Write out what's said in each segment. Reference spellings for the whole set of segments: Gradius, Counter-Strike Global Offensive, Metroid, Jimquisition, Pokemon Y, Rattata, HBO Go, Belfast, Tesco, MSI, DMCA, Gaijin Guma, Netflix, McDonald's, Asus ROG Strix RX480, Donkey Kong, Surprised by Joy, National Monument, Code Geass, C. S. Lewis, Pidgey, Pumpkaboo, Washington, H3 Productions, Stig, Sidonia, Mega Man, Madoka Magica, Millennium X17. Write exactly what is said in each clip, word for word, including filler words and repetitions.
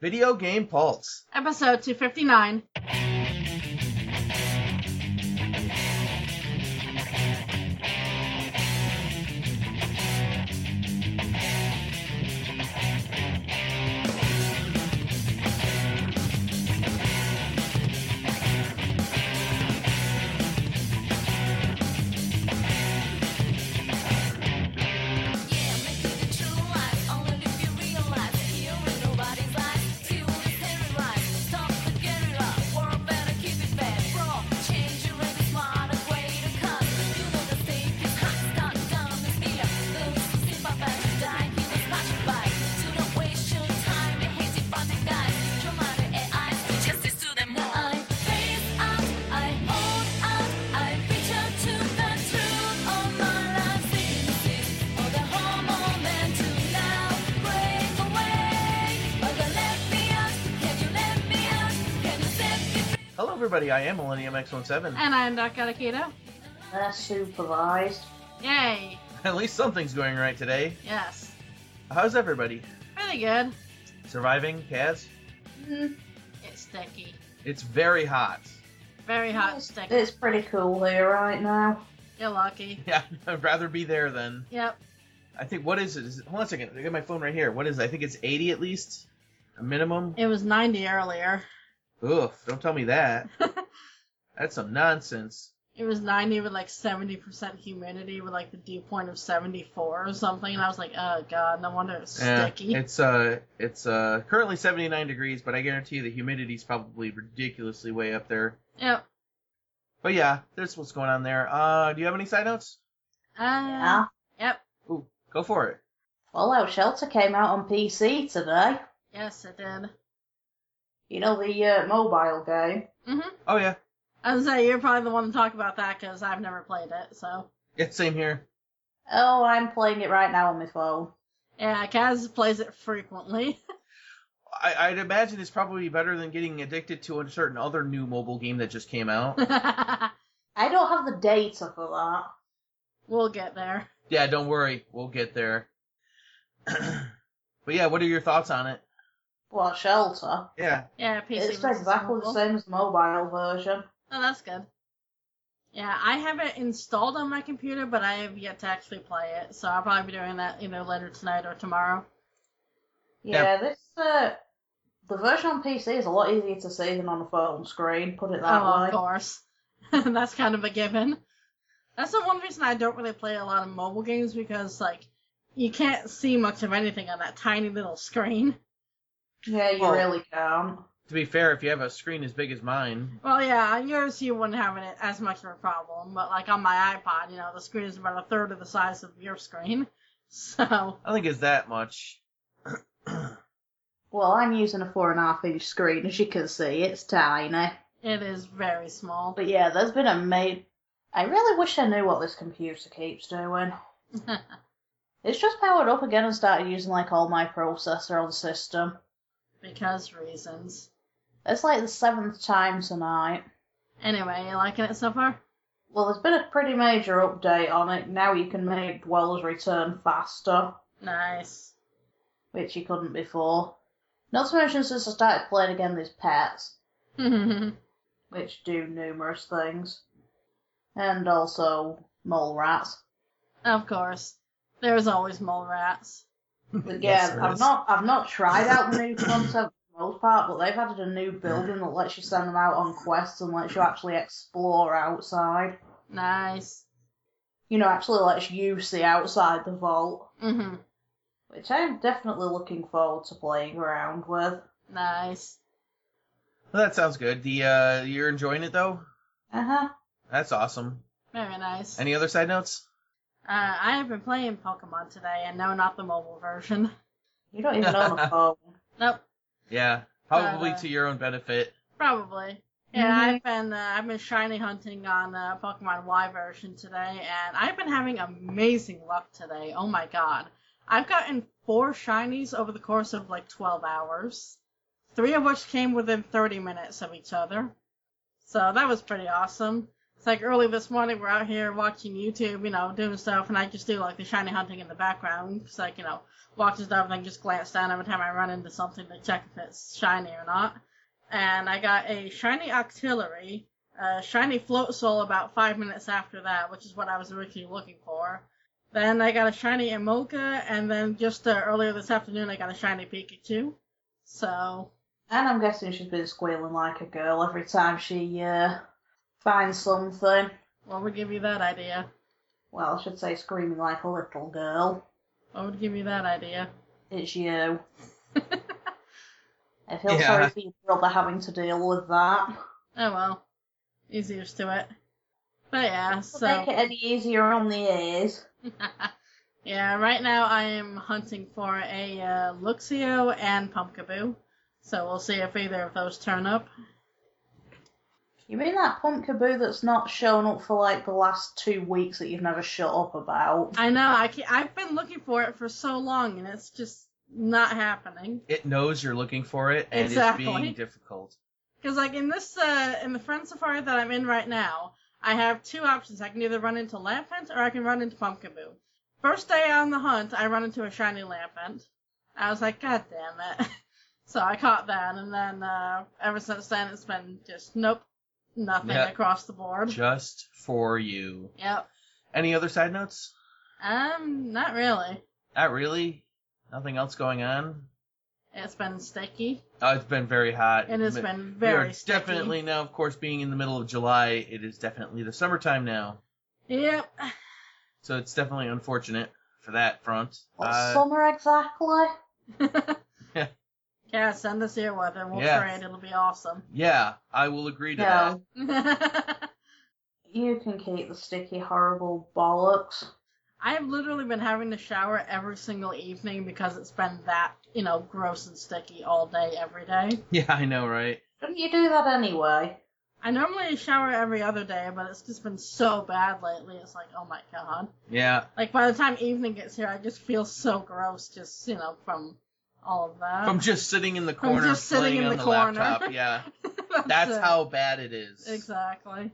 Video Game Pulse. Episode two fifty-nine. Everybody, I am Millennium X seventeen. And I'm Doc Kato. That's supervised. Yay! At least something's going right today. Yes. How's everybody? Pretty good. Surviving, Kaz? Mm. It's sticky. It's very hot. Very hot and sticky. It's pretty cool here right now. You're lucky. Yeah, I'd rather be there than... Yep. I think, what is it? Is it hold on a second, I got my phone right here. What is it? I think it's eighty at least? A minimum? It was ninety earlier. Ugh, don't tell me that. That's some nonsense. It was ninety with like seventy percent humidity with like the dew point of seventy-four or something, and I was like, oh god, no wonder it's yeah, sticky. It's uh, it's uh, currently seventy-nine degrees, but I guarantee you the humidity's probably ridiculously way up there. Yep. But yeah, that's what's going on there. Uh, do you have any side notes? Uh, yeah. Yep. Ooh, go for it. Fallout Shelter came out on P C today. Yes, it did. You know, the uh, mobile game? Mm-hmm. Oh, yeah. I was going to say, you're probably the one to talk about that, because I've never played it, so... Yeah, same here. Oh, I'm playing it right now on my phone. Yeah, Kaz plays it frequently. I, I'd imagine it's probably better than getting addicted to a certain other new mobile game that just came out. I don't have the data for that. We'll get there. Yeah, don't worry. We'll get there. But yeah, what are your thoughts on it? Well, Shelter. Yeah. Yeah, P C. It's exactly the same as the mobile version. Oh, that's good. Yeah, I have it installed on my computer, but I have yet to actually play it, so I'll probably be doing that, you know, later tonight or tomorrow. Yeah, yeah. this, uh, the version on P C is a lot easier to see than on the phone screen, put it that oh, way. Of course. That's kind of a given. That's the one reason I don't really play a lot of mobile games, because, like, you can't see much of anything on that tiny little screen. Yeah, you well, really can't. To be fair, if you have a screen as big as mine... Well, yeah, on yours you wouldn't have it as much of a problem, but like on my iPod, you know, the screen is about a third of the size of your screen, so... I think it's that much. Well, I'm using a four and a half inch screen, as you can see, it's tiny. It is very small. But yeah, there's been a mate... I really wish I knew what this computer keeps doing. It's just powered up again and started using like all my processor on the system. Because reasons. It's like the seventh time tonight. Anyway, you liking it so far? Well, there's been a pretty major update on it. Now you can make dwellers return faster. Nice. Which you couldn't before. Not to mention since I started playing again these pets. Which do numerous things. And also mole rats. Of course. There's always mole rats. But yeah, yes, I've not I've not tried out the new concept for the most part, but they've added a new building that lets you send them out on quests and lets you actually explore outside. Nice. You know, actually lets you see outside the vault. Mm-hmm. Which I'm definitely looking forward to playing around with. Nice. Well, that sounds good. The uh, you're enjoying it, though? Uh-huh. That's awesome. Very nice. Any other side notes? Uh, I have been playing Pokemon today, and no, not the mobile version. You don't even own a phone. Nope. Yeah, probably uh, to your own benefit. Probably. Yeah, mm-hmm. I've been uh, I've been shiny hunting on the uh, Pokemon Y version today, and I've been having amazing luck today. Oh my god, I've gotten four shinies over the course of like twelve hours, three of which came within thirty minutes of each other. So that was pretty awesome. It's like early this morning, we're out here watching YouTube, you know, doing stuff, and I just do like the shiny hunting in the background. It's like, you know, watching stuff and I just glance down every time I run into something to check if it's shiny or not. And I got a shiny Octillery, a shiny Float Soul about five minutes after that, which is what I was originally looking for. Then I got a shiny Emolga, and then just uh, earlier this afternoon I got a shiny Pikachu. So. And I'm guessing she's been squealing like a girl every time she, uh... find something. What would give you that idea? Well, I should say screaming like a little girl. What would give you that idea? It's you. I feel yeah. sorry for your brother having to deal with that. Oh well. He's used to it. But yeah, so... It doesn't make it any easier on the ears. Yeah, right now I am hunting for a uh, Luxio and Pumpkaboo. So we'll see if either of those turn up. You mean that Pumpkaboo that's not shown up for, like, the last two weeks that you've never shut up about? I know. I can't, I've been looking for it for so long, and it's just not happening. It knows you're looking for it, and exactly. It's being difficult. Because, like, in this, uh, in the friend safari that I'm in right now, I have two options. I can either run into Lampent, or I can run into Pumpkaboo. First day on the hunt, I run into a shiny Lampent. I was like, God damn it. So I caught that, and then uh, ever since then, it's been just, nope. Nothing yep. across the board. Just for you. Yep. Any other side notes? Um, not really. Not really? Nothing else going on? It's been sticky. Oh, it's been very hot. It has but been very sticky. Definitely now, of course, being in the middle of July, it is definitely the summertime now. Yep. So it's definitely unfortunate for that front. Well, uh, summer exactly? Yeah. Yeah, send us your weather. We'll yes. trade. It'll be awesome. Yeah, I will agree to yeah. that. You can keep the sticky, horrible bollocks. I have literally been having to shower every single evening because it's been that, you know, gross and sticky all day, every day. Yeah, I know, right? Don't you do that anyway? I normally shower every other day, but it's just been so bad lately. It's like, oh my God. Yeah. Like, by the time evening gets here, I just feel so gross just, you know, from... all of that. From just sitting in the corner, From just sitting in the, the corner. Laptop. Yeah, that's, that's how bad it is. Exactly.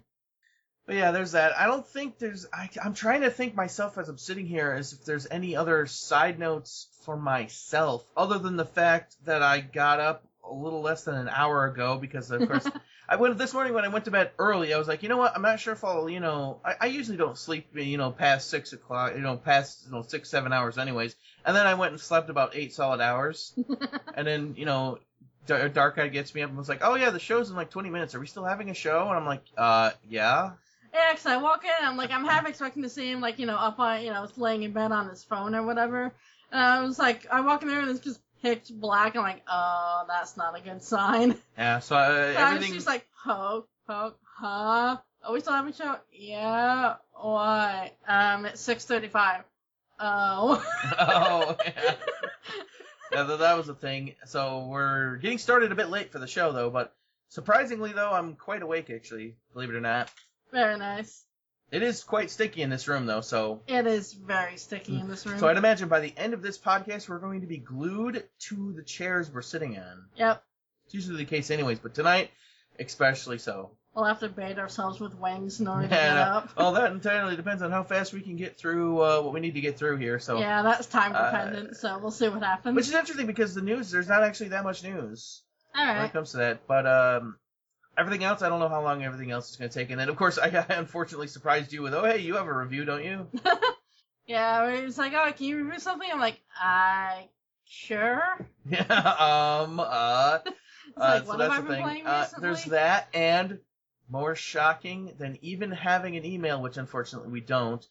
But yeah, there's that. I don't think there's. I, I'm trying to think myself as I'm sitting here, as if there's any other side notes for myself, other than the fact that I got up a little less than an hour ago because, of course, I went this morning when I went to bed early. I was like, you know what? I'm not sure if I'll. You know, I, I usually don't sleep. You know, past six o'clock. You know, past you know, six seven hours, anyways. And then I went and slept about eight solid hours. And then, you know, D- Dark Eye gets me up and was like, oh, yeah, the show's in like twenty minutes. Are we still having a show? And I'm like, uh, yeah. Yeah, because I walk in and I'm like, I'm half expecting to see him, like, you know, up on, you know, laying in bed on his phone or whatever. And I was like, I walk in there and it's just pitch black. I'm like, oh, that's not a good sign. Yeah, so uh, everything... I was just like, poke, poke, huh? Are we still having a show? Yeah, why? Um, it's six thirty-five. Oh. Oh, yeah. Yeah, that was a thing. So we're getting started a bit late for the show, though. But surprisingly, though, I'm quite awake, actually, believe it or not. Very nice. It is quite sticky in this room, though, so... It is very sticky in this room. So I'd imagine by the end of this podcast, we're going to be glued to the chairs we're sitting on. Yep. It's usually the case anyways, but tonight, especially so. We'll have to bait ourselves with wings in order to yeah, get up. Well, that entirely depends on how fast we can get through uh, what we need to get through here. So yeah, that's time dependent, uh, so we'll see what happens. Which is interesting because the news, there's not actually that much news All right. when it comes to that. But um, everything else, I don't know how long everything else is going to take. And then, of course, I, I unfortunately surprised you with, oh, hey, you have a review, don't you? Yeah, it was like, oh, can you review something? I'm like, I... sure. Yeah, um, uh... Uh, like, so that's the thing. Uh, there's that, and more shocking than even having an email, which unfortunately we don't.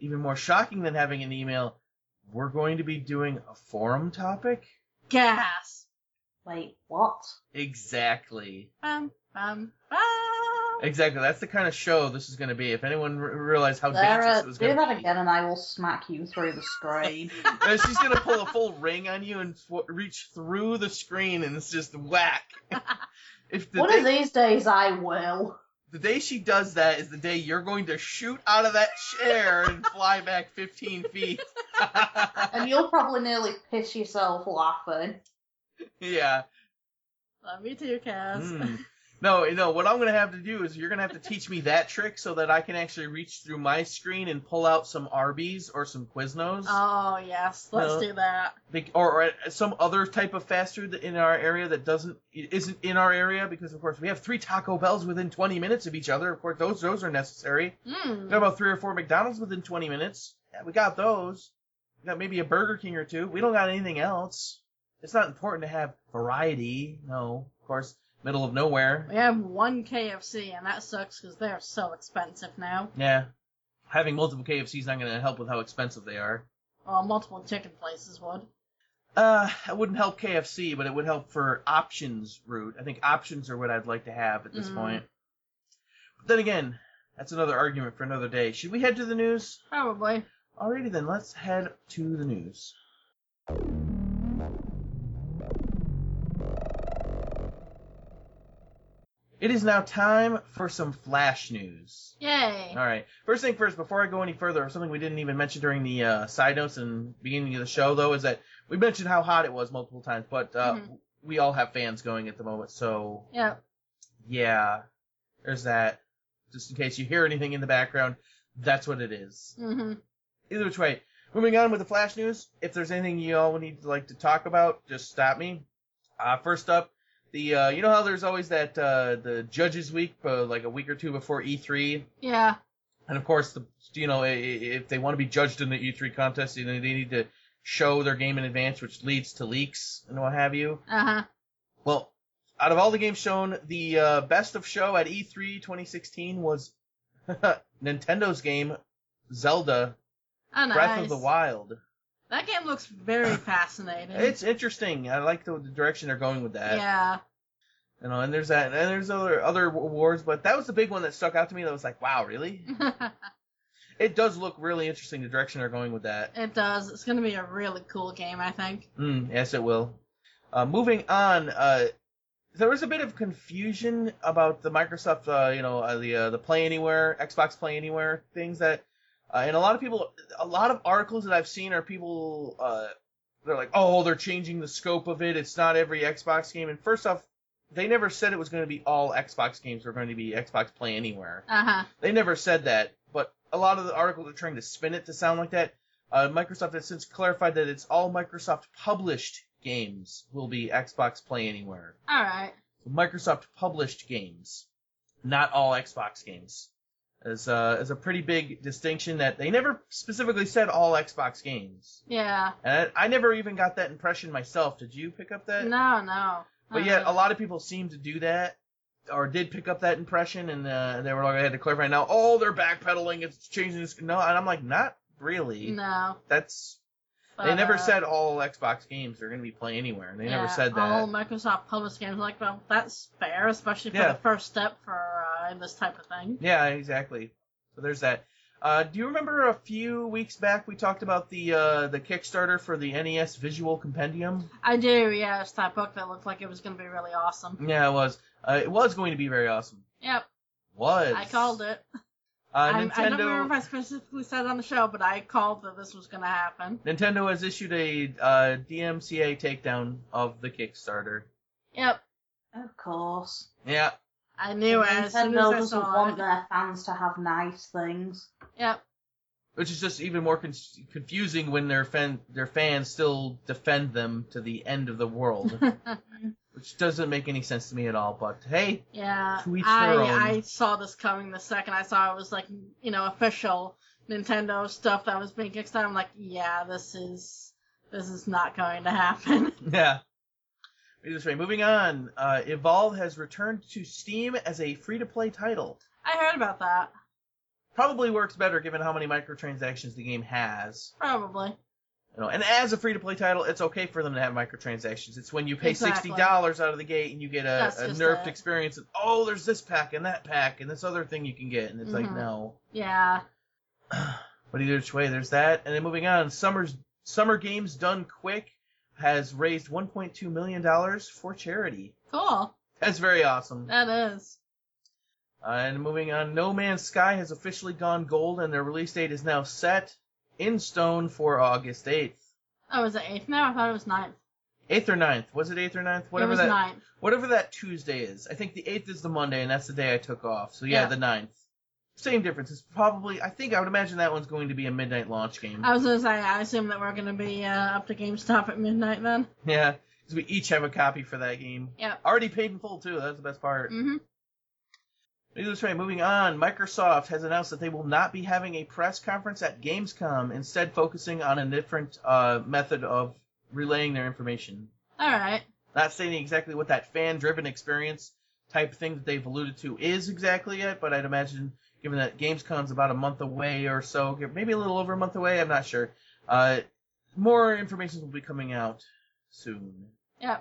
Even more shocking than having an email, we're going to be doing a forum topic. Gas. Wait, what? Exactly. Um, um, um. Exactly. That's the kind of show this is going to be. If anyone r- realized how dangerous it was going to be, do that again, and I will smack you through the screen. She's going to pull a full ring on you and f- reach through the screen, and it's just whack. If the One day, of these days, I will. The day she does that is the day you're going to shoot out of that chair and fly back fifteen feet. And you'll probably nearly piss yourself laughing. Yeah. Love you too, Cass. Mm. No, no. What I'm going to have to do is you're going to have to teach me that trick so that I can actually reach through my screen and pull out some Arby's or some Quiznos. Oh, yes. Let's uh, do that. Or, or some other type of fast food in our area that doesn't isn't in our area because, of course, we have three Taco Bells within twenty minutes of each other. Of course, those those are necessary. Mm. We got about three or four McDonald's within twenty minutes. Yeah, we got those. We got maybe a Burger King or two. We don't got anything else. It's not important to have variety. No, of course. Middle of nowhere. We have one K F C, and that sucks because they're so expensive now. Yeah. Having multiple K F Cs not going to help with how expensive they are. Well, multiple chicken places would. Uh, it wouldn't help K F C, but it would help for options route. I think options are what I'd like to have at this mm. point. But then again, that's another argument for another day. Should we head to the news? Probably. Alrighty then, let's head to the news. It is now time for some Flash news. Yay! Alright, first thing first, before I go any further, something we didn't even mention during the uh, side notes and beginning of the show, though, is that we mentioned how hot it was multiple times, but uh, mm-hmm. we all have fans going at the moment, so... Yeah. Yeah, there's that. Just in case you hear anything in the background, that's what it is. Mm-hmm. Either which way, moving on with the Flash news, if there's anything you all need to, like, to talk about, just stop me. Uh, first up, The uh, you know how there's always that uh, the Judges Week, uh, like a week or two before E three. Yeah. And of course, the you know if they want to be judged in the E three contest, you know, they need to show their game in advance, which leads to leaks and what have you. Uh huh. Well, out of all the games shown, the uh, best of show at E three twenty sixteen was Nintendo's game Zelda oh, nice. Breath of the Wild. That game looks very fascinating. It's interesting. I like the, the direction they're going with that. Yeah. You know, and there's that, and there's other other awards, but that was the big one that stuck out to me. That was like, wow, really? It does look really interesting. The direction they're going with that. It does. It's going to be a really cool game, I think. Mm, yes, it will. Uh, moving on, uh, there was a bit of confusion about the Microsoft, uh, you know, uh, the uh, the Play Anywhere, Xbox Play Anywhere things that. Uh, and a lot of people, a lot of articles that I've seen are people, uh, they're like, oh, they're changing the scope of it. It's not every Xbox game. And first off, they never said it was going to be all Xbox games were going to be Xbox Play Anywhere. Uh-huh. They never said that. But a lot of the articles are trying to spin it to sound like that. Uh, Microsoft has since clarified that it's all Microsoft published games will be Xbox Play Anywhere. All right. So Microsoft published games, not all Xbox games. Is uh is a pretty big distinction that they never specifically said all Xbox games. Yeah. And I, I never even got that impression myself. Did you pick up that? No, no. But yet know. A lot of people seem to do that, or did pick up that impression, and uh, they were like, I had to clarify now. Oh, they're backpedaling. It's changing. This. No, and I'm like, not really. No. That's. But, they never uh, said all Xbox games are going to be Play Anywhere. They yeah, never said that. All Microsoft published games. Like, well, that's fair, especially for yeah. the first step for uh, this type of thing. Yeah, exactly. So there's that. Uh, do you remember a few weeks back we talked about the uh, the Kickstarter for the N E S Visual Compendium? I do, yeah. It's that book that looked like it was going to be really awesome. Yeah, it was. Uh, it was going to be very awesome. Yep. Was. I called it. Uh, Nintendo... I don't remember if I specifically said it on the show, but I called that this was going to happen. Nintendo has issued a uh, D M C A takedown of the Kickstarter. Yep. Of course. Yeah. I knew it. Nintendo doesn't want their fans to have nice things. Yep. Which is just even more con- confusing when their, fan- their fans still defend them to the end of the world. Which doesn't make any sense to me at all, but hey, yeah, to each their own. I saw this coming the second I saw it was like, you know, official Nintendo stuff that was being kickstarted. I'm like, yeah, this is this is not going to happen. Yeah. This way, moving on. Uh, Evolve has returned to Steam as a free-to-play title. I heard about that. Probably works better given how many microtransactions the game has. Probably. You know, and as a free-to-play title, it's okay for them to have microtransactions. It's when you pay exactly. sixty dollars out of the gate and you get a, a nerfed it. experience. Of, oh, there's this pack and that pack and this other thing you can get. And it's mm-hmm. like, no. Yeah. But either which way, there's that. And then moving on, Summer's, Summer Games Done Quick has raised one point two million dollars for charity. Cool. That's very awesome. That is. Uh, and moving on, No Man's Sky has officially gone gold and their release date is now set. In stone for August eighth. Oh, is it eighth now? I thought it was ninth. eighth or ninth. Was it eighth or ninth? Whatever it was that ninth. Whatever that Tuesday is. I think the eighth is the Monday, and that's the day I took off. So yeah, yeah. the ninth. Same difference. It's probably, I think, I would imagine that one's going to be a midnight launch game. I was going to say, I assume that we're going to be uh, up to GameStop at midnight then. Yeah, because we each have a copy for that game. Yeah. Already paid in full, too. That's the best part. Mm-hmm. Needless to say, moving on, Microsoft has announced that they will not be having a press conference at Gamescom, instead focusing on a different uh, method of relaying their information. All right. Not stating exactly what that fan-driven experience type thing that they've alluded to is exactly yet, but I'd imagine, given that Gamescom's about a month away or so, maybe a little over a month away, I'm not sure. Uh, more information will be coming out soon. Yeah.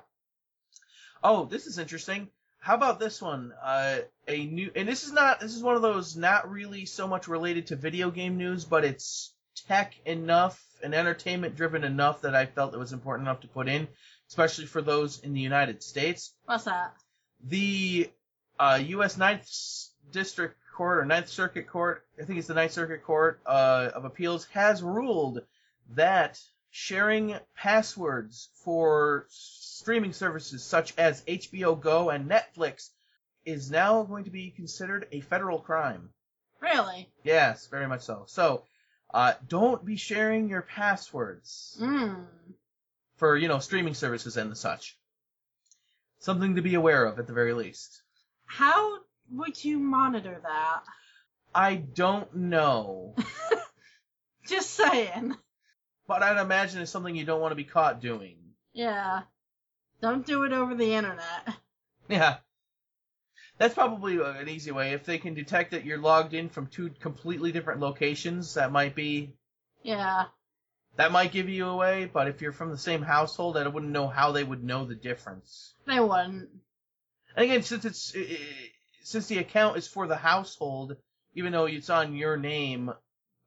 Oh, this is interesting. How about this one? Uh, a new, and this is not, this is one of those not really so much related to video game news, but it's tech enough and entertainment driven enough that I felt it was important enough to put in, especially for those in the United States. What's that? The uh, U S ninth District Court or ninth Circuit Court, I think it's the ninth Circuit Court uh, of Appeals, has ruled that sharing passwords for streaming services such as H B O Go and Netflix is now going to be considered a federal crime. Really? Yes, very much so. So, uh, don't be sharing your passwords mm. for, you know, streaming services and the such. Something to be aware of, at the very least. How would you monitor that? I don't know. Just saying. But I'd imagine it's something you don't want to be caught doing. Yeah. Don't do it over the internet. Yeah. That's probably an easy way. If they can detect that you're logged in from two completely different locations, that might be... Yeah. That might give you away, but if you're from the same household, I wouldn't know how they would know the difference. They wouldn't. And again, since it's... It, Since the account is for the household, even though it's on your name,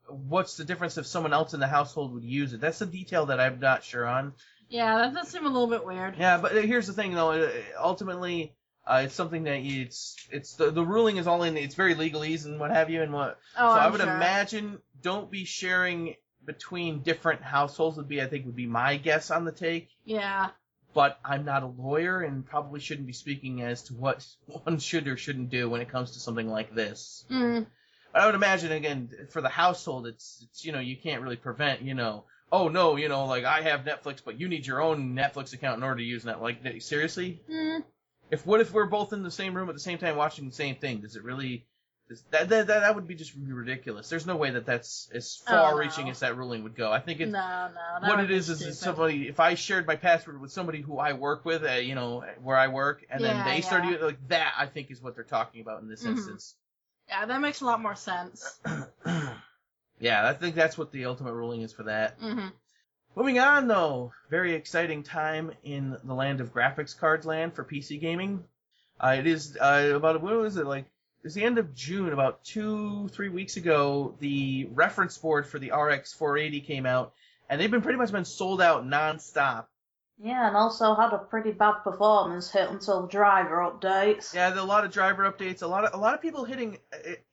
what's the difference if someone else in the household would use it? That's a detail that I'm not sure on. Yeah, that does seem a little bit weird. Yeah, but here's the thing, though. Ultimately, uh, it's something that you, it's it's the, the ruling is all in. It's very legalese and what have you and what. Oh, so I'm I would sure. imagine don't be sharing between different households would be I think would be my guess on the take. Yeah. But I'm not a lawyer and probably shouldn't be speaking as to what one should or shouldn't do when it comes to something like this. Mm. But I would imagine, again, for the household, it's, it's, you know, you can't really prevent, you know, oh, no, you know, like, I have Netflix, but you need your own Netflix account in order to use that. Like, seriously? Mm. If what if we're both in the same room at the same time watching the same thing? Does it really... Does, that, that that would be just ridiculous. There's no way that that's as far-reaching oh, no. as that ruling would go. I think it's... No, no. What it is stupid. is somebody... If I shared my password with somebody who I work with, uh, you know, where I work, and yeah, then they yeah. started doing it, like, that I think is what they're talking about in this mm-hmm. instance. Yeah, that makes a lot more sense. Yeah, I think that's what the ultimate ruling is for that. Mm-hmm. Moving on, though. Very exciting time in the land of graphics cards land for P C gaming. Uh, it is uh, about... What was it, like... It was the end of June, about two, three weeks ago, the reference board for the R X four eighty came out, and they've been pretty much been sold out nonstop. Yeah, and also had a pretty bad performance hit until driver updates. Yeah, a lot of driver updates, a lot of a lot of people hitting,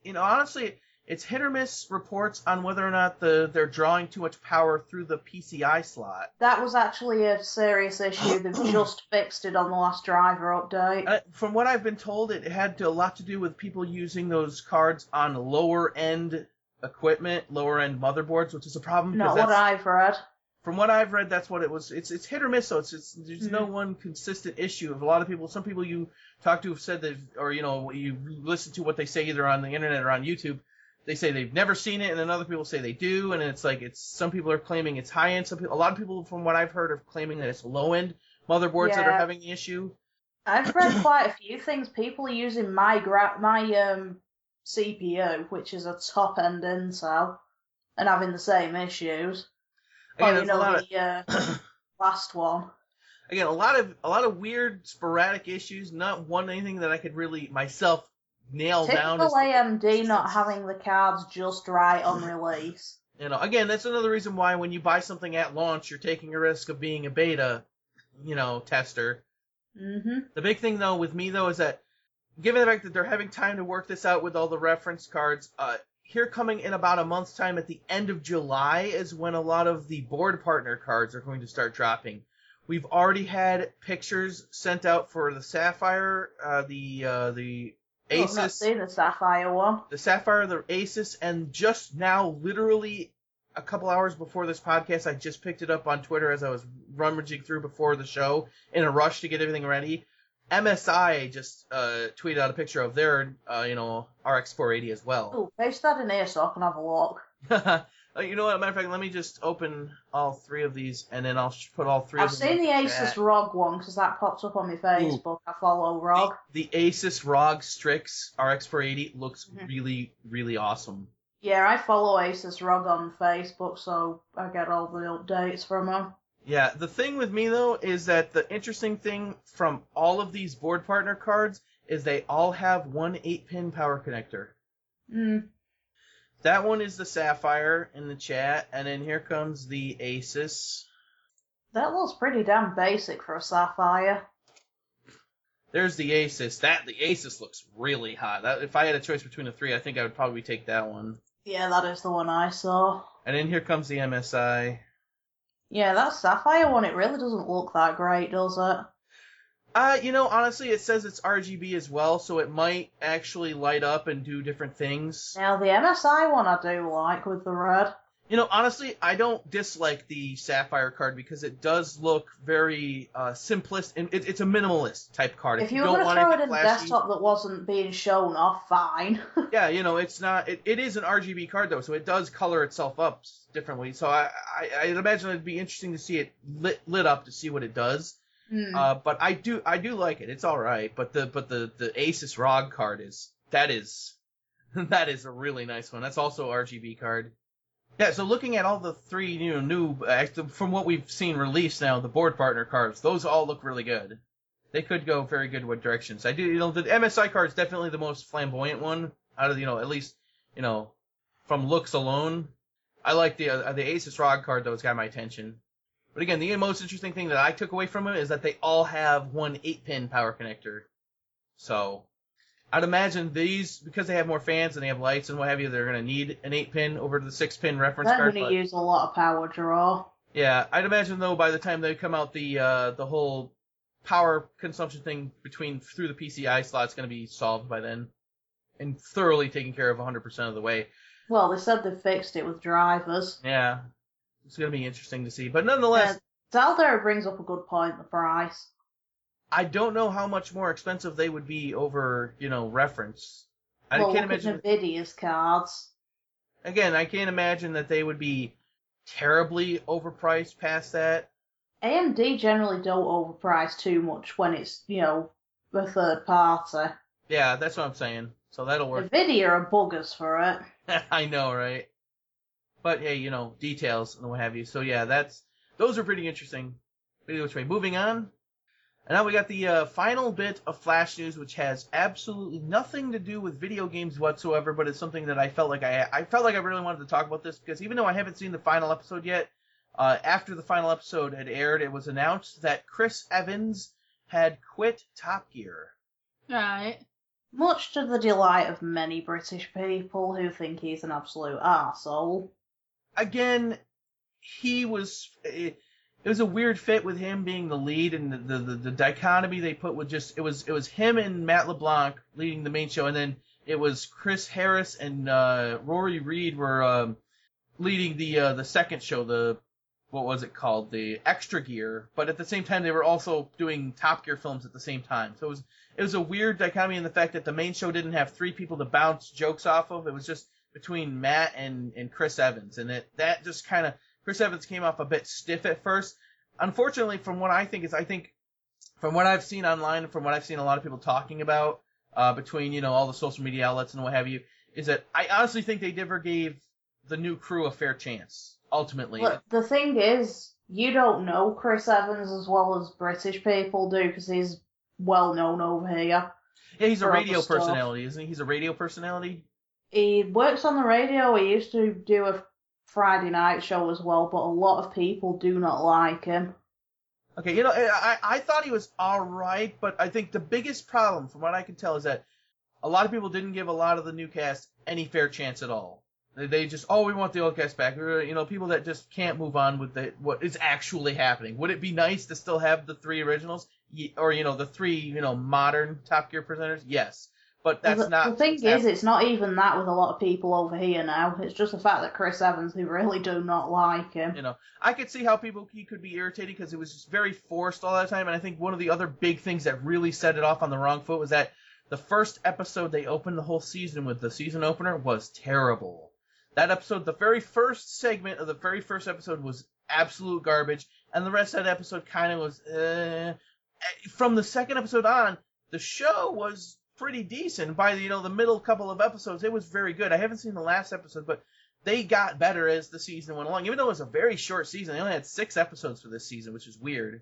you know, honestly, it's hit or miss reports on whether or not the they're drawing too much power through the P C I slot. That was actually a serious issue. They've just fixed it on the last driver update. Uh, from what I've been told, it had to, a lot to do with people using those cards on lower-end equipment, lower-end motherboards, which is a problem. Not what I've read. From what I've read, that's what it was. It's it's hit or miss, so it's, it's there's mm-hmm. no one consistent issue. Of a lot of people, some people you talk to have said that, or, you know, you listen to what they say either on the internet or on YouTube. They say they've never seen it, and then other people say they do, and it's like it's some people are claiming it's high end. Some people, a lot of people, from what I've heard, are claiming that it's low end motherboards yeah. that are having the issue. I've read quite a few things. People are using my gra- my um C P U, which is a top end Intel, and having the same issues. Again, oh, you know the of... uh, last one. Again, a lot of a lot of weird sporadic issues. Not one anything that I could really myself. Nailed down. Typical A M D not having the cards just right on release. You know, again, that's another reason why when you buy something at launch, you're taking a risk of being a beta, you know, tester. Mm-hmm. The big thing, though, with me, though, is that given the fact that they're having time to work this out with all the reference cards, uh, here coming in about a month's time at the end of July is when a lot of the board partner cards are going to start dropping. We've already had pictures sent out for the Sapphire, uh, the uh, the Asus. Oh, I've seen the Sapphire one. The Sapphire, the Asus, and just now, literally a couple hours before this podcast, I just picked it up on Twitter as I was rummaging through before the show in a rush to get everything ready. M S I just uh, tweeted out a picture of their, uh, you know, R X four eighty as well. Oh, paste that in here so I can have a look. You know what? Matter of fact, let me just open all three of these, and then I'll put all three. I've of them. I've seen the Asus R O G one because that pops up on my Facebook. Ooh. I follow R O G. The, the Asus R O G Strix R X four eighty looks mm-hmm. really, really awesome. Yeah, I follow Asus R O G on Facebook, so I get all the updates from them. Yeah, the thing with me, though, is that the interesting thing from all of these board partner cards is they all have one eight-pin power connector. Mm. That one is the Sapphire in the chat, and then here comes the Asus. That looks pretty damn basic for a Sapphire. There's the Asus. That the Asus looks really hot. That, if I had a choice between the three, I think I would probably take that one. Yeah, that is the one I saw. And then here comes the M S I. Yeah, that Sapphire one, it really doesn't look that great, does it? Uh, you know, honestly, it says it's R G B as well, so it might actually light up and do different things. Now, the M S I one I do like with the red. You know, honestly, I don't dislike the Sapphire card because it does look very uh, simplist, and it, it's a minimalist type card. If, if you, you were going to throw it in a desktop that wasn't being shown off, fine. Yeah, you know, it's not. It, it is an R G B card though, so it does color itself up differently. So I, I, I imagine it'd be interesting to see it lit, lit up to see what it does. Mm. Uh, but I do, I do like it. It's all right. But the, but the, the Asus R O G card is that is, that is a really nice one. That's also R G B card. Yeah, so looking at all the three new, new uh, from what we've seen released now, the board partner cards, those all look really good. They could go very good with directions. I do, you know, the M S I card is definitely the most flamboyant one out of, you know, at least, you know, from looks alone. I like the uh, the Asus R O G card though; it's got my attention. But again, the most interesting thing that I took away from it is that they all have one eight-pin power connector. So I'd imagine these, because they have more fans and they have lights and what have you, they're going to need an eight-pin over the six-pin reference card. They're going to use a lot of power draw. Yeah, I'd imagine, though, by the time they come out, the uh, the whole power consumption thing between through the P C I slot's going to be solved by then and thoroughly taken care of one hundred percent of the way. Well, they said they fixed it with drivers. Yeah, it's going to be interesting to see. But nonetheless... Yeah, Zaldera brings up a good point, the price. I don't know how much more expensive they would be over, you know, reference. I well, can't imagine Nvidia's cards. Again, I can't imagine that they would be terribly overpriced past that. A M D generally don't overprice too much when it's, you know, a third party. Yeah, that's what I'm saying. So that'll work. Nvidia are buggers for it. I know, right? But hey, you know, details and what have you. So yeah, that's those are pretty interesting. Which way? Moving on. And now we got the uh, final bit of Flash News, which has absolutely nothing to do with video games whatsoever, but it's something that I felt like I I felt like I really wanted to talk about this because even though I haven't seen the final episode yet, uh, after the final episode had aired, it was announced that Chris Evans had quit Top Gear. Right. Much to the delight of many British people who think he's an absolute arsehole. Again, he was... Uh, It was a weird fit with him being the lead and the, the, the, the dichotomy they put with just it was it was him and Matt LeBlanc leading the main show, and then it was Chris Harris and uh, Rory Reid were um, leading the uh, the second show, the what was it called, the Extra Gear. But at the same time, they were also doing Top Gear films at the same time. So it was it was a weird dichotomy in the fact that the main show didn't have three people to bounce jokes off of. It was just between Matt and, and Chris Evans, and it that just kind of. Chris Evans came off a bit stiff at first. Unfortunately, from what I think is, I think from what I've seen online and from what I've seen a lot of people talking about uh, between, you know, all the social media outlets and what have you, is that I honestly think they never gave the new crew a fair chance, ultimately. Look, the thing is, you don't know Chris Evans as well as British people do because he's well known over here. Yeah, he's a radio personality, isn't he? He's a radio personality? He works on the radio. He used to do a Friday night show as well, but a lot of people do not like him. Okay, you know, I, I thought he was all right, but I think the biggest problem, from what I can tell, is that a lot of people didn't give a lot of the new cast any fair chance at all. They just, oh, we want the old cast back. Or, you know, people that just can't move on with the, what is actually happening. Would it be nice to still have the three originals? Or, you know, the three, you know, modern Top Gear presenters? Yes. But that's the, not... The thing is, it's not even that with a lot of people over here now. It's just the fact that Chris Evans, they really do not like him. You know, I could see how people he could be irritated because it was just very forced all that time. And I think one of the other big things that really set it off on the wrong foot was that the first episode they opened the whole season with, the season opener, was terrible. That episode, the very first segment of the very first episode was absolute garbage, and the rest of that episode kind of was, uh... From the second episode on, the show was pretty decent. By, you know, the middle couple of episodes, it was very good. I haven't seen the last episode, but they got better as the season went along. Even though it was a very short season, they only had six episodes for this season, which is weird.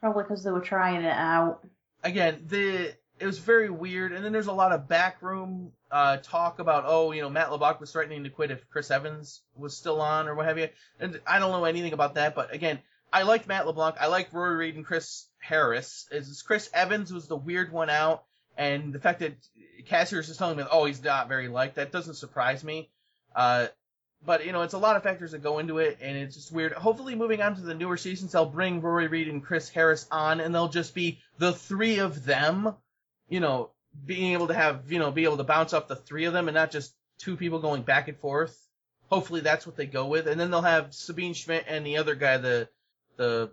Probably because they were trying it out. Again, the... It was very weird, and then there's a lot of backroom uh, talk about, oh, you know, Matt LeBlanc was threatening to quit if Chris Evans was still on or what have you. And I don't know anything about that, but again, I liked Matt LeBlanc, I liked Rory Reid and Chris Harris. It's, Chris Evans was the weird one out, and the fact that Cassier's is telling me, oh, he's not very liked, that doesn't surprise me. Uh, but you know, it's a lot of factors that go into it, and it's just weird. Hopefully, moving on to the newer seasons, they'll bring Rory Reid and Chris Harris on, and they'll just be the three of them. You know, being able to have, you know, be able to bounce off the three of them and not just two people going back and forth. Hopefully that's what they go with. And then they'll have Sabine Schmidt and the other guy, the the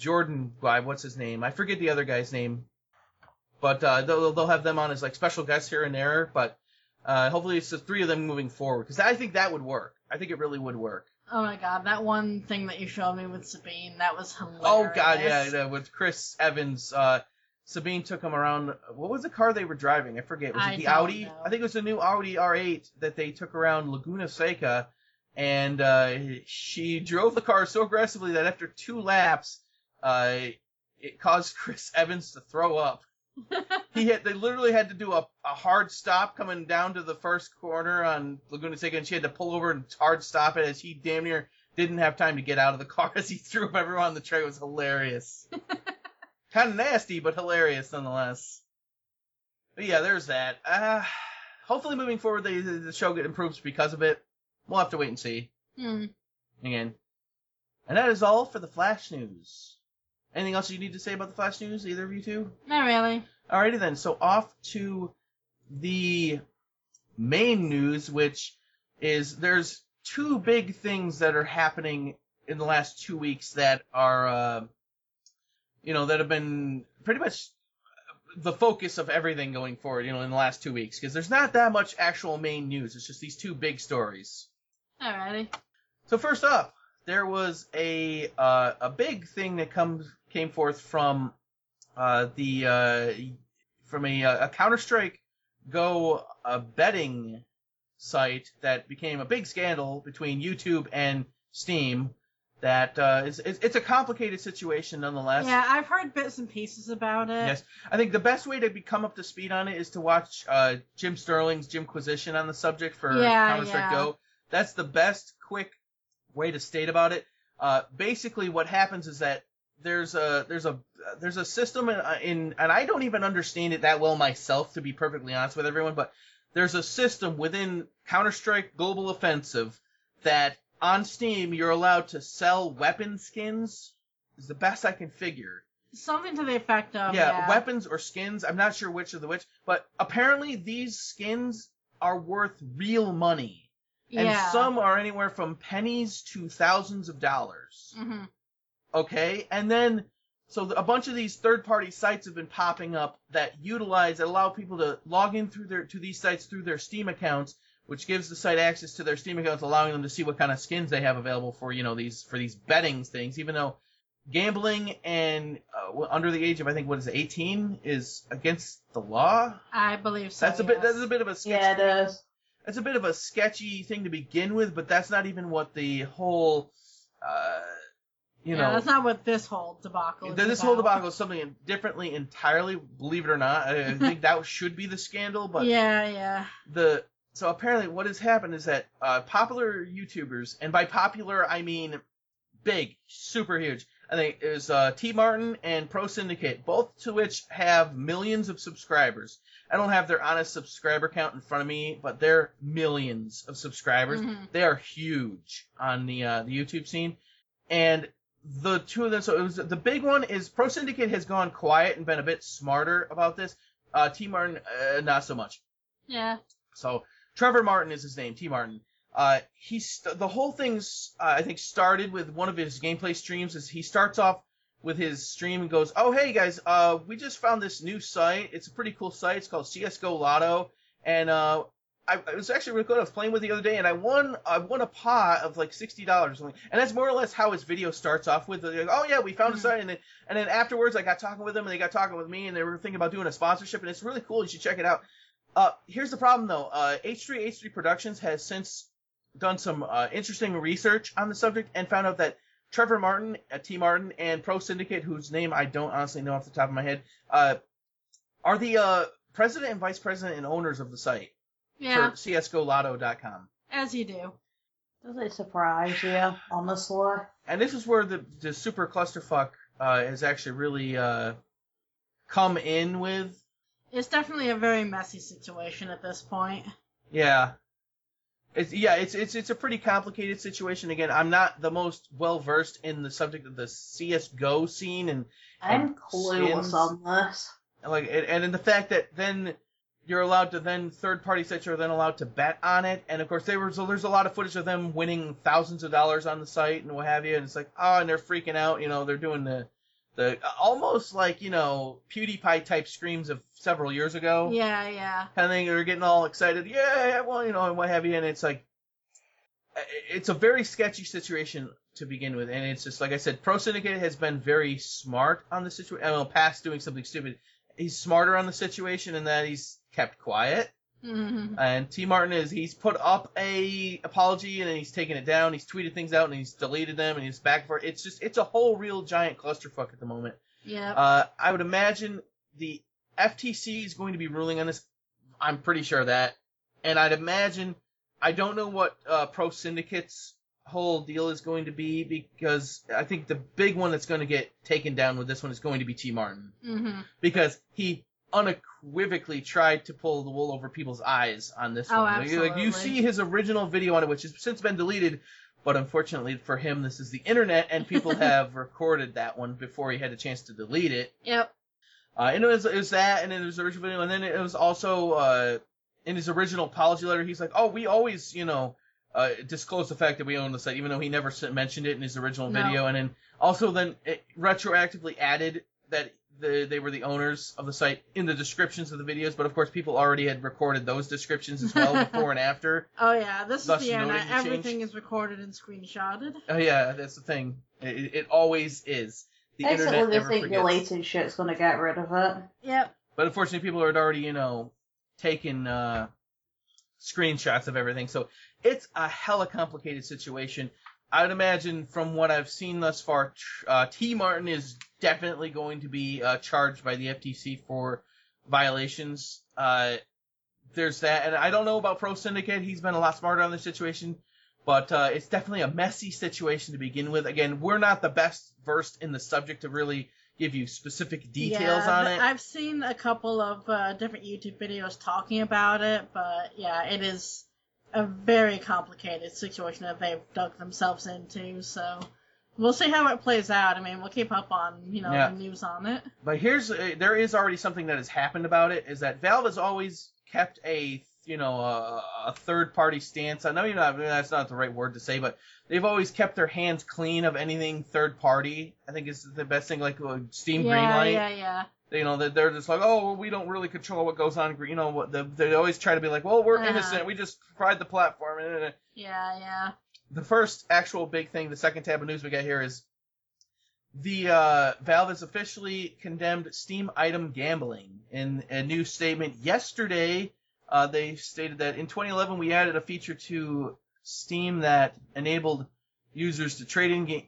Jordan guy, what's his name? I forget the other guy's name. But uh, they'll, they'll have them on as, like, special guests here and there. But uh, hopefully it's the three of them moving forward. Because I think that would work. I think it really would work. Oh, my God. That one thing that you showed me with Sabine, that was hilarious. Oh, God, yeah, yeah with Chris Evans, uh... Sabine took him around. What was the car they were driving? I forget. Was it I the Audi? Know. I think it was the new Audi R eight that they took around Laguna Seca, and uh, she drove the car so aggressively that after two laps, uh, it caused Chris Evans to throw up. he had, They literally had to do a, a hard stop coming down to the first corner on Laguna Seca, and she had to pull over and hard stop it as he damn near didn't have time to get out of the car as he threw up everyone on the track. It was hilarious. Kind of nasty, but hilarious nonetheless. But yeah, there's that. Uh, hopefully moving forward, the, the show improves because of it. We'll have to wait and see. Hmm. Again. And that is all for the Flash News. Anything else you need to say about the Flash News, either of you two? Not really. Alrighty then, so off to the main news, which is there's two big things that are happening in the last two weeks that are... Uh, you know, that have been pretty much the focus of everything going forward, you know, in the last two weeks. Because there's not that much actual main news. It's just these two big stories. Alrighty. So first up, there was a uh, a big thing that comes came forth from uh, the uh, from a, a Counter-Strike Go uh, betting site that became a big scandal between YouTube and Steam. That uh, it's, it's a complicated situation nonetheless. Yeah, I've heard bits and pieces about it. Yes, I think the best way to become up to speed on it is to watch uh, Jim Sterling's Jimquisition on the subject for yeah, Counter-Strike yeah. Go. That's the best quick way to state about it. Uh, basically, what happens is that there's a there's a there's a system in, in and I don't even understand it that well myself, to be perfectly honest with everyone. But there's a system within Counter-Strike Global Offensive that. On Steam, you're allowed to sell weapon skins, is the best I can figure. Something to the effect of, yeah, yeah. Weapons or skins, I'm not sure which of the which, but apparently these skins are worth real money. Yeah. And some are anywhere from pennies to thousands of dollars. Mm-hmm. Okay, and then, so a bunch of these third-party sites have been popping up that utilize, that allow people to log in through their to these sites through their Steam accounts, which gives the site access to their Steam accounts, allowing them to see what kind of skins they have available for, you know, these for these betting things. Even though gambling and uh, under the age of, I think, what is it, eighteen, is against the law. I believe so. That's a yes. bit. That's a bit of a sketchy, yeah, it is. That's a bit of a sketchy thing to begin with, but that's not even what the whole, uh, you yeah, know, that's not what this whole debacle. is This about. whole debacle is something differently entirely. Believe it or not, I think that should be the scandal. But yeah, yeah. The So apparently what has happened is that uh, popular YouTubers, and by popular I mean big, super huge, I think it was uh, T. Martin and Pro Syndicate, both to which have millions of subscribers. I don't have their honest subscriber count in front of me, but they're millions of subscribers. Mm-hmm. They are huge on the uh, the YouTube scene. And the two of them, so it was the big one is Pro Syndicate has gone quiet and been a bit smarter about this. Uh, T. Martin, uh, not so much. Yeah. So Trevor Martin is his name, T. Martin. Uh, he st- the whole thing's uh, I think started with one of his gameplay streams. Is he starts off with his stream and goes, "Oh hey guys, uh, we just found this new site. It's a pretty cool site. It's called C S G O Lotto, and uh, I, I was actually really good. I was playing with it the other day, and I won. I won a pot of like sixty dollars or something." And that's more or less how his video starts off with. Like, "Oh yeah, we found mm-hmm. a site," and then and then afterwards I got talking with them, and they got talking with me, and they were thinking about doing a sponsorship, and it's really cool. You should check it out. Uh, here's the problem though. Uh, H three H three Productions has since done some uh, interesting research on the subject and found out that Trevor Martin, uh, T. Martin, and Pro Syndicate, whose name I don't honestly know off the top of my head, uh, are the uh, president and vice president and owners of the site yeah. for C S G O Lotto dot com. As you do. Doesn't it surprise you, honestly? And this is where the, the super clusterfuck uh, has actually really uh, come in with. It's definitely a very messy situation at this point. Yeah. It's, yeah, it's it's it's a pretty complicated situation. Again, I'm not the most well versed in the subject of the C S G O scene, and I'm clueless on this. And like, and, and in the fact that then you're allowed to then third party sites are then allowed to bet on it, and of course there was there's a lot of footage of them winning thousands of dollars on the site and what have you, and it's like oh, and they're freaking out, you know, they're doing the the almost like you know PewDiePie type screams of several years ago. Yeah, yeah. Kind of thing. They're getting all excited. Yeah, yeah, well, you know, and what have you. And it's like, it's a very sketchy situation to begin with. And it's just, like I said, Pro Syndicate has been very smart on the situation. I mean, past doing something stupid, he's smarter on the situation in that he's kept quiet. Mm-hmm. And T. Martin is, he's put up a apology and then he's taken it down. He's tweeted things out and he's deleted them and he's back and forth. It's just, it's a whole real giant clusterfuck at the moment. Yeah. Uh, I would imagine the F T C is going to be ruling on this. I'm pretty sure of that. And I'd imagine, I don't know what uh, Pro Syndicate's whole deal is going to be, because I think the big one that's going to get taken down with this one is going to be T. Martin. Mm-hmm. Because he unequivocally tried to pull the wool over people's eyes on this oh, one. Absolutely. Like, you see his original video on it, which has since been deleted, but unfortunately for him, this is the internet, and people have recorded that one before he had a chance to delete it. Yep. Uh, and it was, it was that, and then there was the original video, and then it was also uh, in his original apology letter, he's like, oh, we always, you know, uh, disclose the fact that we own the site, even though he never mentioned it in his original no. video. And then also then it retroactively added that the, they were the owners of the site in the descriptions of the videos, but of course people already had recorded those descriptions as well before and after. Oh, yeah, this is the internet. Everything is recorded and screenshotted. Oh, yeah, that's the thing. It, it always is. The Basically, they think deleting shit's gonna get rid of it. Yep. But unfortunately, people had already, you know, taken uh, screenshots of everything, so it's a hella complicated situation. I would imagine, from what I've seen thus far, uh, T. Martin is definitely going to be uh, charged by the F T C for violations. Uh, there's that, and I don't know about Pro Syndicate. He's been a lot smarter on this situation. But uh, it's definitely a messy situation to begin with. Again, we're not the best versed in the subject to really give you specific details yeah, on it. I've seen a couple of uh, different YouTube videos talking about it, but yeah, it is a very complicated situation that they've dug themselves into. So we'll see how it plays out. I mean, we'll keep up on you know yeah. the news on it. But here's uh, there is already something that has happened about it, is that Valve has always kept a you know, a, a third-party stance. I know you're not, that's not the right word to say, but they've always kept their hands clean of anything third-party. I think it's the best thing, like uh, Steam yeah, Greenlight. Yeah, yeah, yeah. You know, they're, they're just like, oh, well, we don't really control what goes on. You know, what the, they always try to be like, well, we're uh-huh. innocent. We just provide the platform. Yeah, yeah. The first actual big thing, the second tab of news we got here is the uh, Valve has officially condemned Steam item gambling in a new statement yesterday. Uh, they stated that in twenty eleven, we added a feature to Steam that enabled users to trade in-game,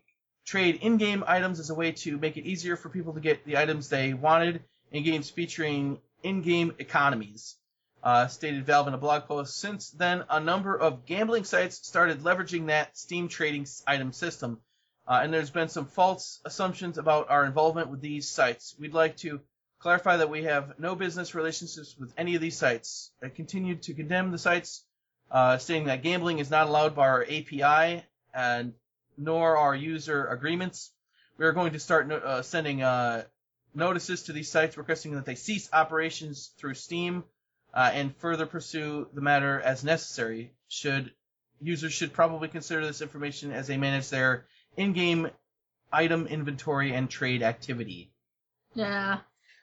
trade in-game items as a way to make it easier for people to get the items they wanted in games featuring in-game economies, uh, stated Valve in a blog post. Since then, a number of gambling sites started leveraging that Steam trading item system. uh, and there's been some false assumptions about our involvement with these sites. We'd like to clarify that we have no business relationships with any of these sites. I continued to condemn the sites, uh, stating that gambling is not allowed by our A P I and nor our user agreements. We are going to start no- uh, sending uh, notices to these sites requesting that they cease operations through Steam uh, and further pursue the matter as necessary. Should users should probably consider this information as they manage their in-game item inventory and trade activity. Yeah.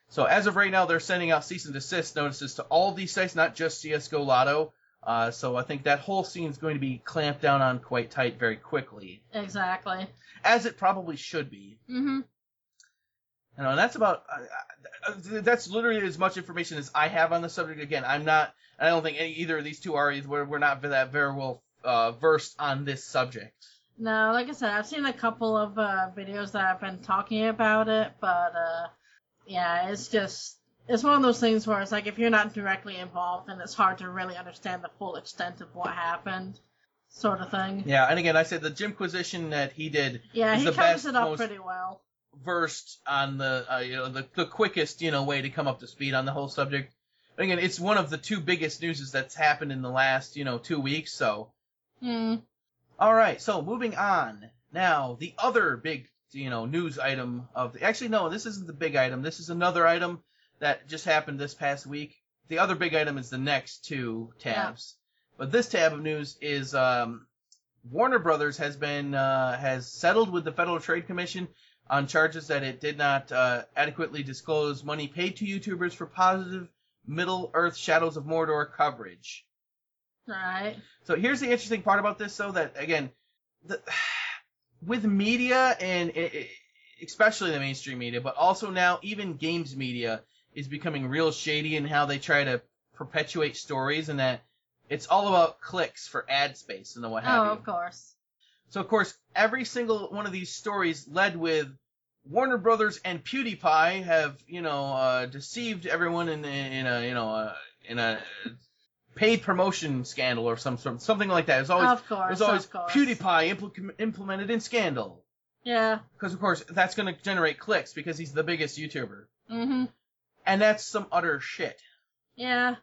So as of right now, they're sending out cease and desist notices to all these sites, not just C S G O Lotto. Uh, so I think that whole scene is going to be clamped down on quite tight very quickly. Exactly. As it probably should be. Mm-hmm. You know, and that's about, uh, that's literally as much information as I have on the subject. Again, I'm not, I don't think any, either of these two are, we're, we're not that very well uh, versed on this subject. No, like I said, I've seen a couple of uh, videos that have been talking about it, but... Uh... Yeah, it's just, it's one of those things where it's like, if you're not directly involved, then it's hard to really understand the full extent of what happened, sort of thing. Yeah, and again, I said the Jimquisition that he did yeah, is he the covers best, it up most pretty well. Versed on the, uh, you know, the, the quickest, you know, way to come up to speed on the whole subject. But again, it's one of the two biggest newses that's happened in the last, you know, two weeks, so. Hmm. All right, so moving on. Now, the other big you know, news item of the... Actually, no, this isn't the big item. This is another item that just happened this past week. The other big item is the next two tabs. Yeah. But this tab of news is um, Warner Brothers has been uh, has settled with the Federal Trade Commission on charges that it did not uh, adequately disclose money paid to YouTubers for positive Middle-Earth Shadows of Mordor coverage. Right. So here's the interesting part about this, though, that, again... the. With media, and especially the mainstream media, but also now even games media is becoming real shady in how they try to perpetuate stories, and that it's all about clicks for ad space and the what have you. Oh, of course. So, of course, every single one of these stories led with Warner Brothers and PewDiePie have, you know, uh, deceived everyone in, in a, you know, uh, in a... paid promotion scandal or some sort, something like that. It's always, of course, it's always of course. PewDiePie impl- implemented in scandal. Yeah. Because of course that's going to generate clicks because he's the biggest YouTuber. Mm-hmm. And that's some utter shit. Yeah.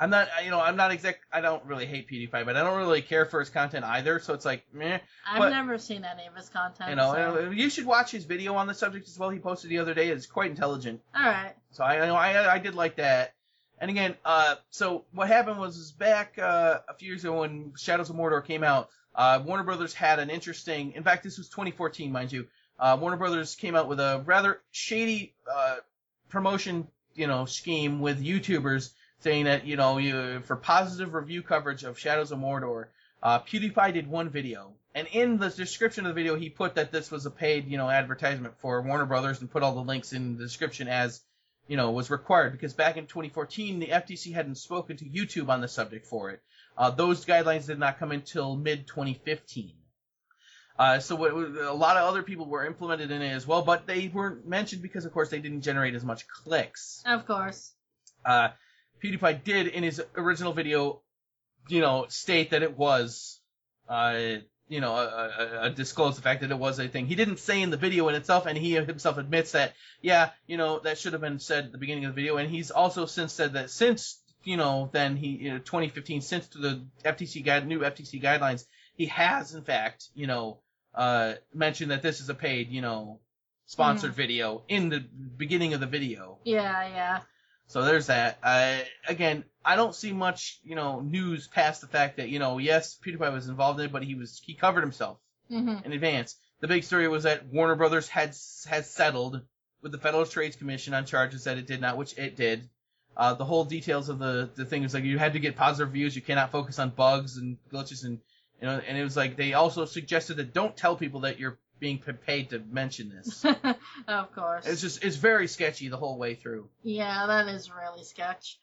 I'm not, you know, I'm not exact. I don't really hate PewDiePie, but I don't really care for his content either. So it's like, meh. I've but, never seen any of his content. You know, so. You should watch his video on the subject as well. He posted the other day. It's quite intelligent. All right. So I, you know, I, I did like that. And again, uh, so what happened was, was back uh, a few years ago when Shadows of Mordor came out, uh, Warner Brothers had an interesting, in fact, this was twenty fourteen, mind you, uh, Warner Brothers came out with a rather shady uh, promotion, you know, scheme with YouTubers saying that, you know, you, for positive review coverage of Shadows of Mordor, uh, PewDiePie did one video. And in the description of the video, he put that this was a paid, you know, advertisement for Warner Brothers and put all the links in the description as you know, was required, because back in twenty fourteen, the F T C hadn't spoken to YouTube on the subject for it. Uh, those guidelines did not come until mid twenty fifteen. Uh, so what, a lot of other people were implemented in it as well, but they weren't mentioned because, of course, they didn't generate as much clicks. Of course. Uh, PewDiePie did, in his original video, you know, state that it was, uh, you know, a, a, a disclose the fact that it was a thing. He didn't say in the video in itself, and he himself admits that, yeah, you know, that should have been said at the beginning of the video. And he's also since said that since, you know, then he, you know, twenty fifteen, since the F T C guide, new F T C guidelines, he has, in fact, you know, uh, mentioned that this is a paid, you know, sponsored mm. video in the beginning of the video. Yeah, yeah. So there's that. Uh, again, I don't see much, you know, news past the fact that, you know, yes, PewDiePie was involved in it, but he was he covered himself mm-hmm. in advance. The big story was that Warner Brothers had has settled with the Federal Trade Commission on charges that it did not, which it did. Uh, the whole details of the the thing was like you had to get positive reviews, you cannot focus on bugs and glitches, and you know, and it was like they also suggested that don't tell people that you're being paid to mention this. Of course. It's just, it's very sketchy the whole way through. Yeah, that is really sketch.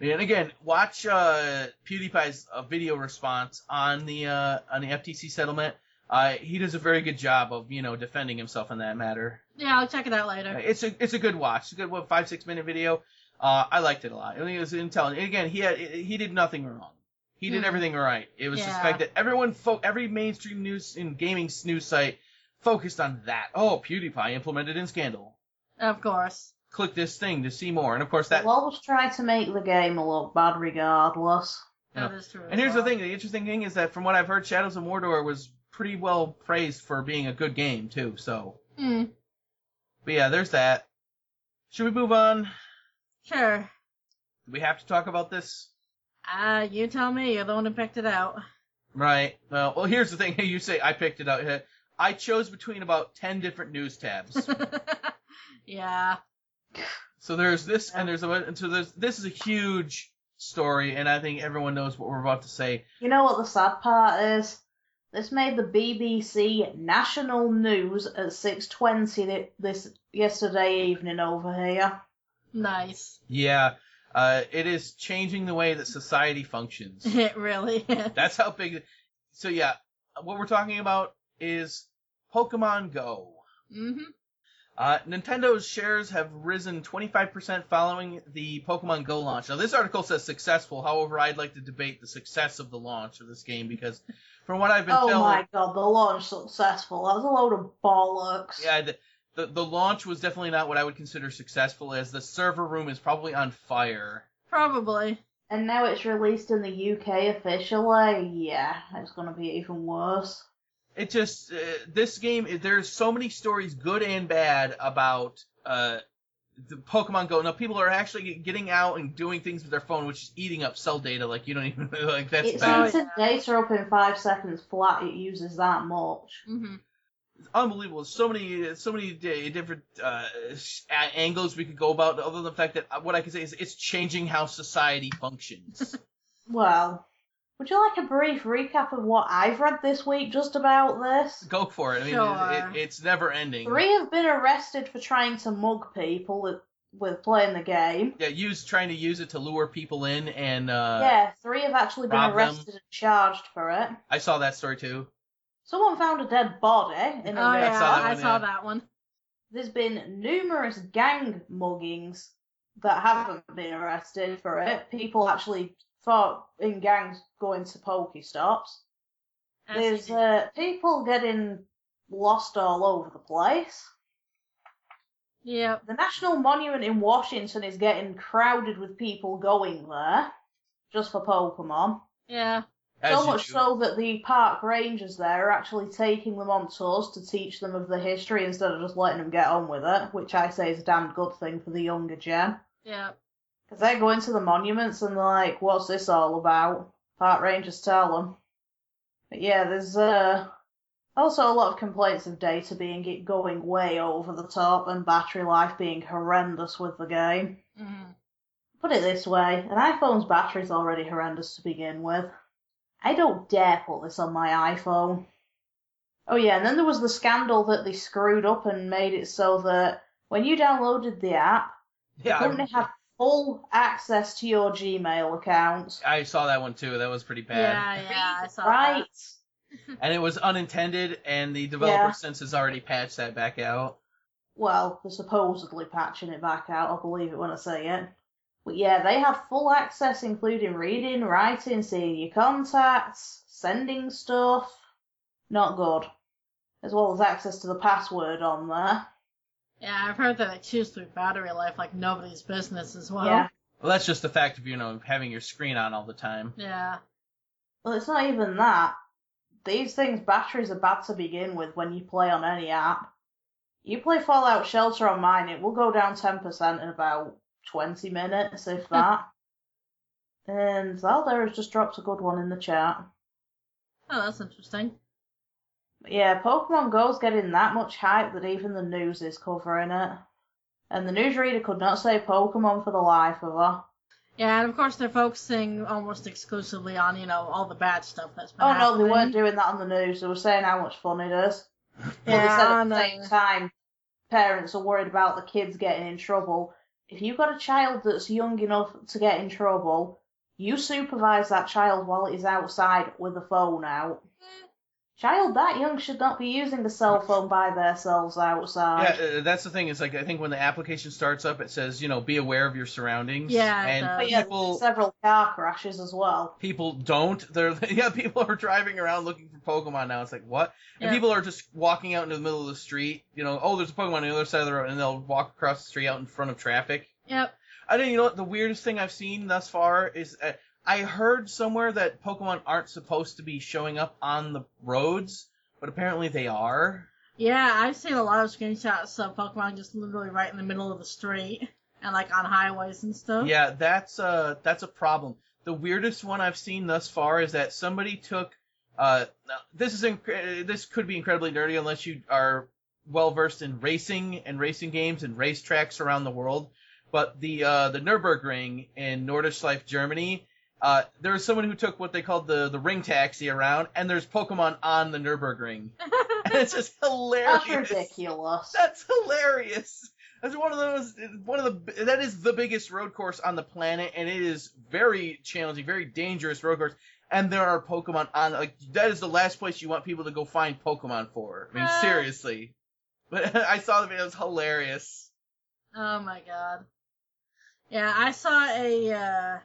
And again, watch uh, PewDiePie's uh, video response on the uh, on the F T C settlement. Uh, he does a very good job of, you know, defending himself in that matter. Yeah, I'll check it out later. It's a it's a good watch. It's a good what, five, six minute video. Uh, I liked it a lot. I think it was intelligent. And again, he had, he did nothing wrong. He did mm. everything right. It was yeah. just the fact that everyone, fo- every mainstream news and gaming news site focused on that. Oh, PewDiePie implemented in Scandal. Of course. Click this thing to see more. And of course that... They'll always try to make the game look bad regardless. That is true. And here's the thing. The interesting thing is that from what I've heard, Shadows of Mordor was pretty well praised for being a good game, too. So, mm. But yeah, there's that. Should we move on? Sure. Do we have to talk about this? Uh, you tell me. You're the one who picked it out. Right. Well, well, here's the thing. You say I picked it out. I chose between about ten different news tabs. Yeah. So there's this, yeah. and there's a, and so there's this is a huge story, and I think everyone knows what we're about to say. You know what the sad part is? This made the B B C national news at six twenty this yesterday evening over here. Nice. Yeah. Uh, it is changing the way that society functions. It really is. That's how big... So, yeah, what we're talking about is Pokemon Go. Mm-hmm. Uh, Nintendo's shares have risen twenty-five percent following the Pokemon Go launch. Now, this article says successful. However, I'd like to debate the success of the launch of this game because from what I've been oh telling... Oh, my God, the launch successful. That was a load of bollocks. Yeah, the... The the launch was definitely not what I would consider successful, as the server room is probably on fire. Probably. And now it's released in the U K officially. Yeah, it's going to be even worse. It just, uh, this game, there's so many stories, good and bad, about uh, the Pokemon Go. Now, people are actually getting out and doing things with their phone, which is eating up cell data. Like, you don't even, like, that's it's bad. It eats data up in five seconds flat. It uses that much. Mm-hmm. It's unbelievable. So many, so many different uh, angles we could go about. Other than the fact that what I can say is it's changing how society functions. Well, would you like a brief recap of what I've read this week just about this? Go for it. I mean, sure. it, it, it's never ending. Three have been arrested for trying to mug people with, with playing the game. Yeah, use trying to use it to lure people in and. Uh, yeah, three have actually been arrested them. and charged for it. I saw that story too. Someone found a dead body in a Oh, yeah, I saw, that one, I saw yeah. that one. There's been numerous gang muggings that haven't been arrested for it. People actually fought in gangs going to Pokestops. There's uh, people getting lost all over the place. Yeah. The National Monument in Washington is getting crowded with people going there just for Pokemon. Yeah. So As much so that the park rangers there are actually taking them on tours to teach them of the history instead of just letting them get on with it, which I say is a damn good thing for the younger gen. Yeah. Because they're going to the monuments and they're like, what's this all about? Park rangers tell them. But yeah, there's uh, also a lot of complaints of data being going way over the top and battery life being horrendous with the game. Mm-hmm. Put it this way, an iPhone's battery's already horrendous to begin with. I don't dare put this on my iPhone. Oh yeah, and then there was the scandal that they screwed up and made it so that when you downloaded the app, yeah, the company had full access to your Gmail account. I saw that one too. That was pretty bad. Yeah, yeah, I saw right. that. And it was unintended, and the developer yeah. since has already patched that back out. Well, they're supposedly patching it back out. I'll believe it when I say it. But yeah, they had full access, including reading, writing, seeing your contacts, sending stuff. Not good. As well as access to the password on there. Yeah, I've heard that it chews through battery life like nobody's business as well. Yeah. Well, that's just the fact of, you know, having your screen on all the time. Yeah. Well, it's not even that. These things, batteries are bad to begin with when you play on any app. You play Fallout Shelter on mine, it will go down ten percent in about twenty minutes, if that. And Zaldera has just dropped a good one in the chat. Oh, that's interesting. But yeah, Pokemon Go's getting that much hype that even the news is covering it. And the newsreader could not say Pokemon for the life of her. Yeah, and of course they're focusing almost exclusively on, you know, all the bad stuff that's been Oh, happening. No, they weren't doing that on the news. They were saying how much fun it is. Well, yeah, they said at the same time, parents are worried about the kids getting in trouble. If you've got a child that's young enough to get in trouble, you supervise that child while it is outside with the phone out. Child that young should not be using the cell phone by themselves outside. Yeah, uh, that's the thing. It's like, I think when the application starts up, it says, you know, be aware of your surroundings. Yeah, and uh, people, yeah, several car crashes as well. People don't. They're yeah, people are driving around looking for Pokemon now. It's like, what? Yeah. And people are just walking out into the middle of the street. You know, oh, there's a Pokemon on the other side of the road, and they'll walk across the street out in front of traffic. Yep. I don't. You know what? The weirdest thing I've seen thus far is. Uh, I heard somewhere that Pokemon aren't supposed to be showing up on the roads, but apparently they are. Yeah, I've seen a lot of screenshots of Pokemon just literally right in the middle of the street and, like, on highways and stuff. Yeah, that's a, that's a problem. The weirdest one I've seen thus far is that somebody took... Uh, this is inc- this could be incredibly nerdy unless you are well-versed in racing and racing games and racetracks around the world, but the, uh, the Nürburgring in Nordischleife, Germany... Uh, there was someone who took what they called the, the ring taxi around, and there's Pokemon on the Nürburgring. And it's just hilarious. That's ridiculous. That's hilarious. That's one of those, one of the, that is the biggest road course on the planet, and it is very challenging, very dangerous road course, and there are Pokemon on, like, that is the last place you want people to go find Pokemon for. I mean, uh, seriously. But I saw the video, it was hilarious. Oh my god. Yeah, I saw a, uh,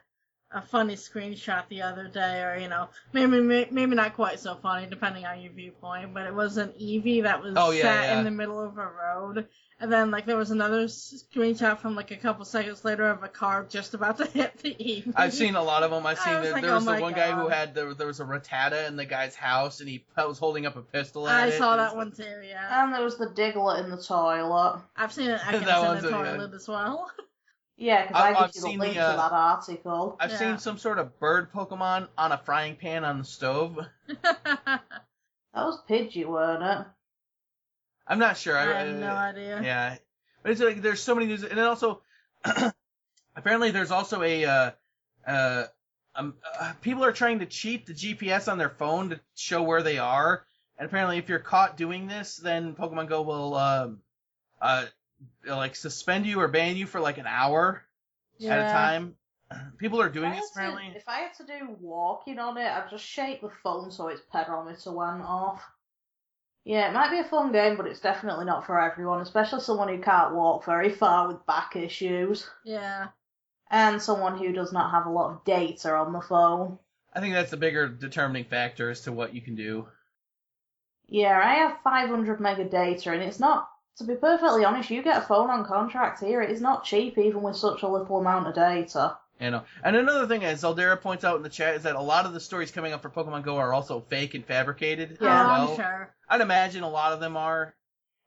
a funny screenshot the other day, or, you know, maybe maybe not quite so funny, depending on your viewpoint, but it was an Eevee that was oh, yeah, sat yeah. in the middle of a road, and then, like, there was another screenshot from, like, a couple seconds later of a car just about to hit the Eevee. I've seen a lot of them. I've seen, was there, like, there was oh the one God. guy who had, there, there was a Rattata in the guy's house, and he was holding up a pistol at I it. I saw that one, like... too, yeah. And there was the Diglett in the toilet. I've seen it, I can in the toilet yeah. as well. Yeah, because I think you'll link the, uh, to that article. I've yeah. seen some sort of bird Pokemon on a frying pan on the stove. That was Pidgey, weren't it? I'm not sure. I, I have uh, no idea. Yeah. But it's like, there's so many news. And then also, apparently there's also a, uh, uh, um, uh, people are trying to cheat the G P S on their phone to show where they are. And apparently if you're caught doing this, then Pokemon Go will, um, uh, like, suspend you or ban you for, like, an hour yeah. at a time. People are doing this, apparently. To, if I had to do walking on it, I'd just shake the phone so its pedometer went off. Yeah, it might be a fun game, but it's definitely not for everyone, especially someone who can't walk very far with back issues. Yeah. And someone who does not have a lot of data on the phone. I think that's the bigger determining factor as to what you can do. Yeah, I have five hundred mega data, and it's not... To be perfectly honest, you get a phone on contract here. It is not cheap, even with such a little amount of data. I know. And another thing, as Zeldera points out in the chat, is that a lot of the stories coming up for Pokemon Go are also fake and fabricated. Yeah, well. I'm sure. I'd imagine a lot of them are,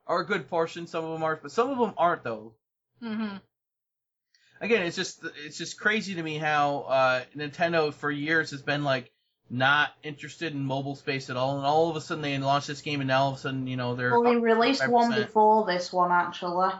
or a good portion. Some of them are, but some of them aren't, though. Mm-hmm. Again, it's just it's just crazy to me how uh, Nintendo for years has been like not interested in mobile space at all, and all of a sudden they launched this game, and now all of a sudden, you know, they're... Well, they released five percent one before this one, actually.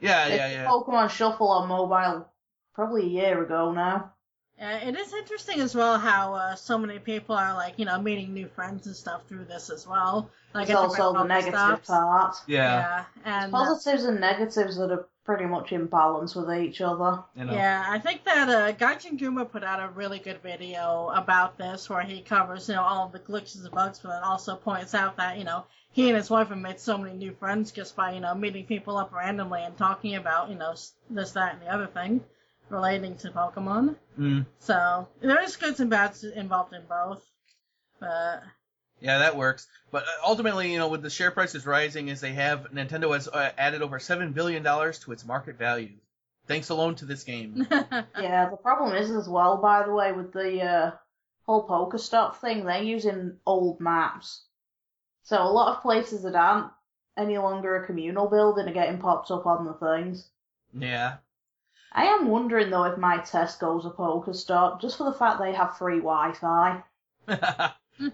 Yeah, it's yeah, yeah. Pokemon Shuffle on mobile probably a year ago now. Yeah, it is interesting as well how uh, so many people are, like, you know, meeting new friends and stuff through this as well. Like, it's also the negative stops. part. Yeah. yeah and positives and negatives that are pretty much in balance with each other. You know. Yeah, I think that uh, Gaijin Guma put out a really good video about this where he covers, you know, all of the glitches and bugs, but then also points out that, you know, he and his wife have made so many new friends just by, you know, meeting people up randomly and talking about, you know, this, that, and the other thing relating to Pokemon. Mm. So, there's goods and bads involved in both. But... Yeah, that works. But ultimately, you know, with the share prices rising as they have, Nintendo has uh, added over seven billion dollars to its market value. Thanks alone to this game. Yeah, the problem is as well, by the way, with the uh, whole Pokestop thing, they're using old maps. So a lot of places that aren't any longer a communal building are getting popped up on the things. Yeah. I am wondering, though, if my Tesco's a Pokestop, just for the fact they have free Wi-Fi.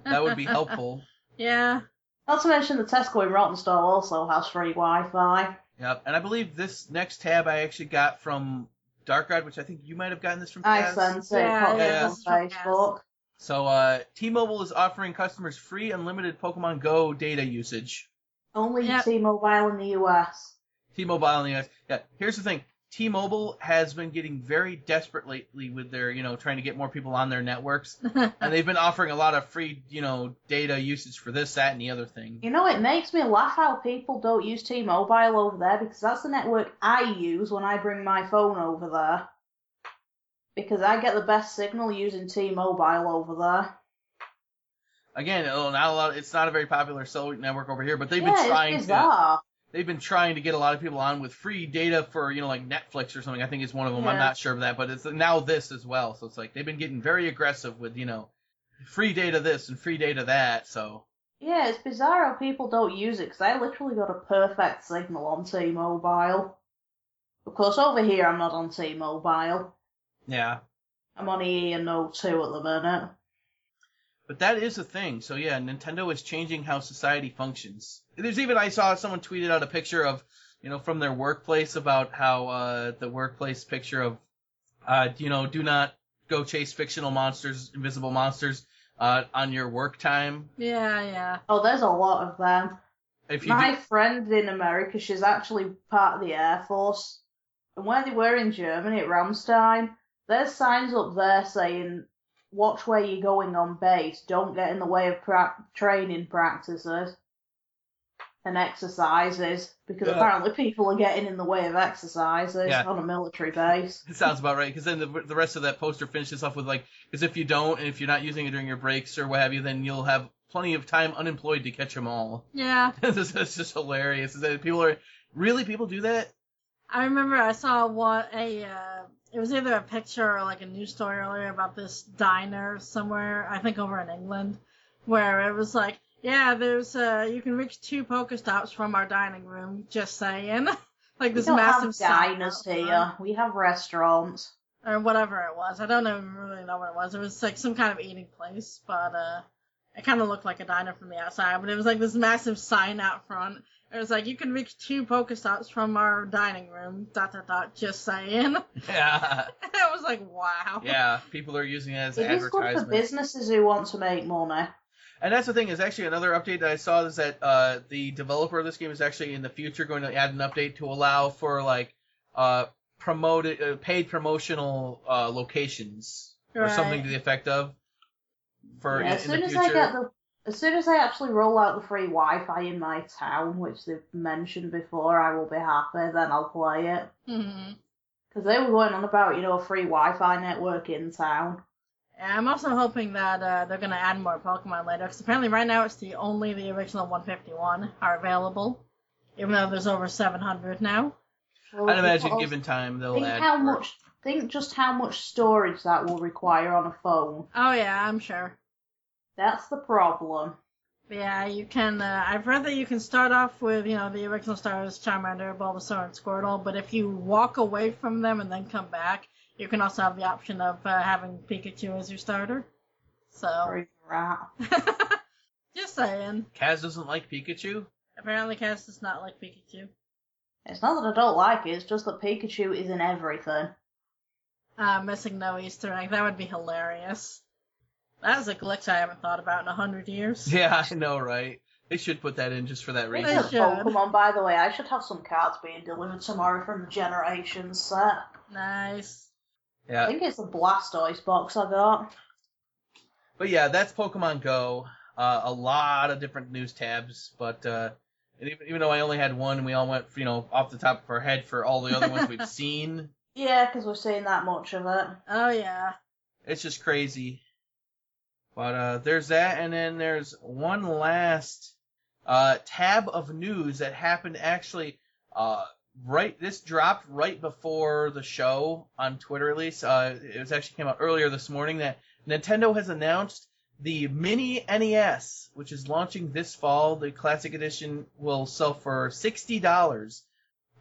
That would be helpful. Yeah. Not to mention the Tesco in Rottenstall also has free Wi-Fi. Yep, and I believe this next tab I actually got from Dark Ride, which I think you might have gotten this from Cass. I sent it yeah, yeah. on Facebook. So uh, T-Mobile is offering customers free unlimited Pokemon Go data usage. Only yep. T-Mobile in the U S. T-Mobile in the U S. Yeah, here's the thing. T-Mobile has been getting very desperate lately with their, you know, trying to get more people on their networks. And they've been offering a lot of free, you know, data usage for this, that, and the other thing. You know, it makes me laugh how people don't use T-Mobile over there, because that's the network I use when I bring my phone over there. Because I get the best signal using T-Mobile over there. Again, not a lot, it's not a very popular cell network over here, but they've yeah, been trying it's bizarre. to... They've been trying to get a lot of people on with free data for, you know, like Netflix or something. I think it's one of them. Yeah. I'm not sure of that, but it's now this as well. So it's like they've been getting very aggressive with, you know, free data this and free data that. So yeah, it's bizarre how people don't use it because I literally got a perfect signal on T-Mobile. Of course, over here I'm not on T-Mobile. Yeah, I'm on E E and O two at the minute. But that is a thing. So yeah, Nintendo is changing how society functions. There's even, I saw someone tweeted out a picture of, you know, from their workplace about how, uh, the workplace picture of, uh, you know, do not go chase fictional monsters, invisible monsters, uh, on your work time. Yeah, yeah. Oh, there's a lot of them. If you My do... friend in America, she's actually part of the Air Force. And where they were in Germany at Ramstein, there's signs up there saying, watch where you're going on base, don't get in the way of pra- training practices. And exercises, because uh, apparently people are getting in the way of exercises yeah. on a military base. It sounds about right, because then the, the rest of that poster finishes off with, like, because if you don't, and if you're not using it during your breaks or what have you, then you'll have plenty of time unemployed to catch them all. Yeah. It's just hilarious. People are, really, people do that? I remember I saw what a, uh, it was either a picture or, like, a news story earlier about this diner somewhere, I think over in England, where it was like, yeah, there's, uh, you can reach two Pokestops from our dining room, just saying. Like this massive sign. We don't have diners here. We have restaurants. Or whatever it was. I don't even really know what it was. It was like some kind of eating place, but, uh, it kind of looked like a diner from the outside, but it was like this massive sign out front. It was like, you can reach two Pokestops from our dining room, dot, dot, dot, just saying. Yeah. I was like, wow. Yeah, people are using it as advertisement. It is good for businesses who want to make money. And that's the thing, is actually another update that I saw is that uh, the developer of this game is actually in the future going to add an update to allow for, like, uh, promoted, uh, paid promotional uh, locations right. or something to the effect of. For yeah, in, as soon in the as future. I get the, as soon as I actually roll out the free Wi-Fi in my town, which they've mentioned before, I will be happy. Then I'll play it because mm-hmm. they were going on about, you know, a free Wi-Fi network in town. I'm also hoping that uh, they're going to add more Pokemon later, because apparently right now it's the only the original one fifty-one are available, even though there's over seven hundred now. Well, I'd imagine given time they'll think add how more. Much, think just how much storage that will require on a phone. Oh yeah, I'm sure. That's the problem. Yeah, you can, uh, I've read that you can start off with, you know, the original stars, Charmander, Bulbasaur, and Squirtle, but if you walk away from them and then come back, you can also have the option of uh, having Pikachu as your starter. So. Just saying. Kaz doesn't like Pikachu? Apparently Kaz does not like Pikachu. It's not that I don't like it, it's just that Pikachu is in everything. Uh, missing no Easter egg, that would be hilarious. That was a glitch I haven't thought about in a hundred years. Yeah, I know, right? They should put that in just for that reason. They should. Oh, come on, by the way, I should have some cards being delivered tomorrow from the Generations set. Nice. Yeah. I think it's a Blastoise box I got. But yeah, that's Pokemon Go. Uh, a lot of different news tabs, but uh, even, even though I only had one, we all went, you know, off the top of our head for all the other ones we've seen. Yeah, because we've seen that much of it. Oh yeah. It's just crazy. But uh, there's that, and then there's one last uh, tab of news that happened actually. Uh, Right, this dropped right before the show on Twitter release. Uh, it was actually came out earlier this morning that Nintendo has announced the Mini N E S, which is launching this fall. The Classic Edition will sell for sixty dollars,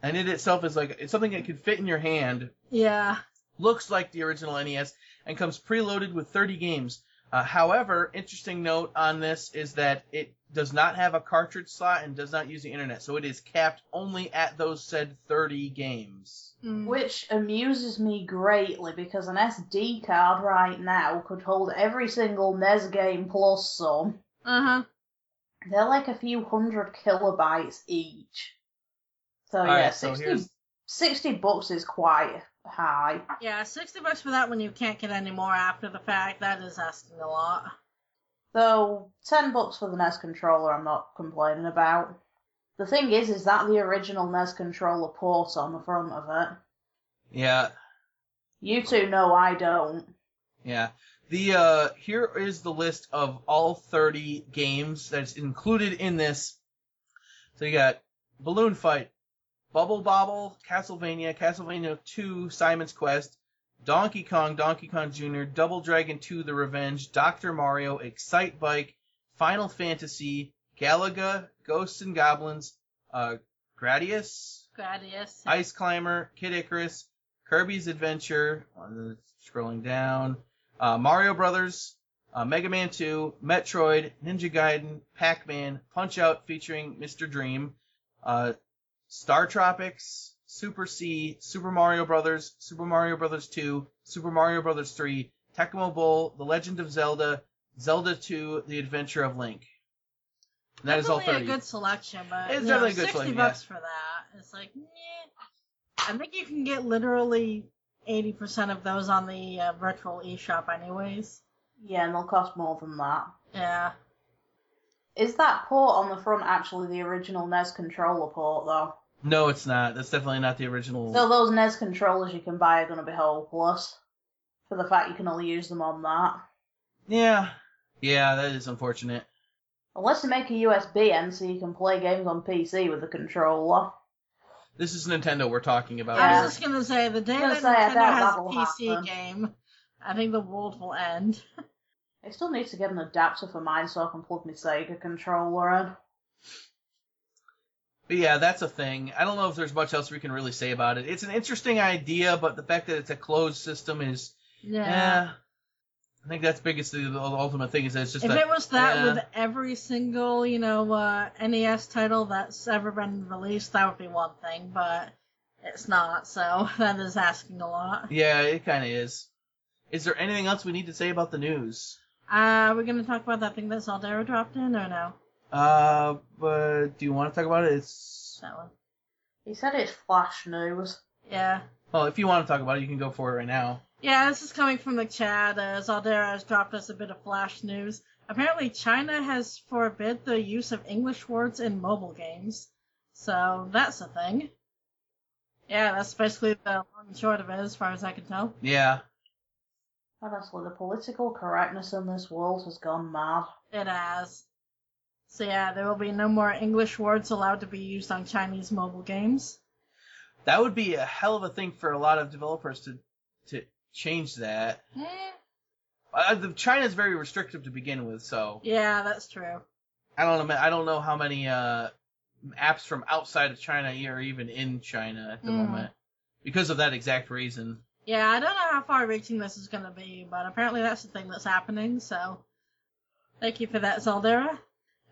and it itself is like it's something that could fit in your hand. Yeah, looks like the original N E S and comes preloaded with thirty games. Uh, however, interesting note on this is that it does not have a cartridge slot and does not use the internet, so it is capped only at those said thirty games. Mm. Which amuses me greatly, because an S D card right now could hold every single N E S game plus some. Uh-huh. They're like a few hundred kilobytes each. So All yeah, right, sixty, so sixty bucks is quite high. Yeah, sixty bucks for that when you can't get any more after the fact, that is asking a lot. Though, ten bucks for the N E S controller I'm not complaining about. The thing is, is that the original N E S controller port on the front of it. Yeah. You two know I don't. Yeah. The uh, here is the list of all thirty games that's included in this. So you got Balloon Fight, Bubble Bobble, Castlevania, Castlevania two, Simon's Quest, Donkey Kong, Donkey Kong Junior, Double Dragon two, The Revenge, Doctor Mario, Excite Bike, Final Fantasy, Galaga, Ghosts and Goblins, uh, Gradius, Gradius, Ice Climber, Kid Icarus, Kirby's Adventure, scrolling down, uh, Mario Brothers, uh, Mega Man two, Metroid, Ninja Gaiden, Pac-Man, Punch-Out featuring Mister Dream, uh, Star Tropics, Super C, Super Mario Brothers, Super Mario Brothers two, Super Mario Brothers three, Tecmo Bowl, The Legend of Zelda, Zelda two, The Adventure of Link. And that that's is all thirty. A good selection, but it's definitely know, a good sixty selection, bucks yeah. for that. It's like, yeah. I think you can get literally eighty percent of those on the uh, virtual eShop, anyways. Yeah, and they'll cost more than that. Yeah. Is that port on the front actually the original N E S controller port, though? No, it's not. That's definitely not the original. So those N E S controllers you can buy are going to be hopeless for the fact you can only use them on that. Yeah. Yeah, that is unfortunate. Unless they make a U S B end so you can play games on P C with a controller. This is Nintendo we're talking about. I was here. just going to say, the day that Nintendo has a P C happen. game, I think the world will end. I still need to get an adapter for mine so I can plug my Sega controller in. But yeah, that's a thing. I don't know if there's much else we can really say about it. It's an interesting idea, but the fact that it's a closed system is... Yeah. Eh, I think that's biggest the, the ultimate thing is that it's just. If a, it was that yeah. with every single you know uh, N E S title that's ever been released, that would be one thing, but it's not. So that is asking a lot. Yeah, it kind of is. Is there anything else we need to say about the news? Uh, we're going to talk about that thing that Zaldera dropped in, or no? Uh, but do you want to talk about it? It's that one. He said it's flash news. Yeah. Well, if you want to talk about it, you can go for it right now. Yeah, this is coming from the chat. Uh, Zaldera has dropped us a bit of flash news. Apparently, China has forbid the use of English words in mobile games. So, that's a thing. Yeah, that's basically the long and short of it, as far as I can tell. Yeah. Honestly, the political correctness in this world has gone mad. It has. So, yeah, there will be no more English words allowed to be used on Chinese mobile games. That would be a hell of a thing for a lot of developers to... to change that. Eh. Uh, China's very restrictive to begin with, so yeah, that's true. I don't know. I don't know how many uh, apps from outside of China are even in China at the mm. moment because of that exact reason. Yeah, I don't know how far-reaching this is going to be, but apparently that's the thing that's happening. So, thank you for that, Zaldera.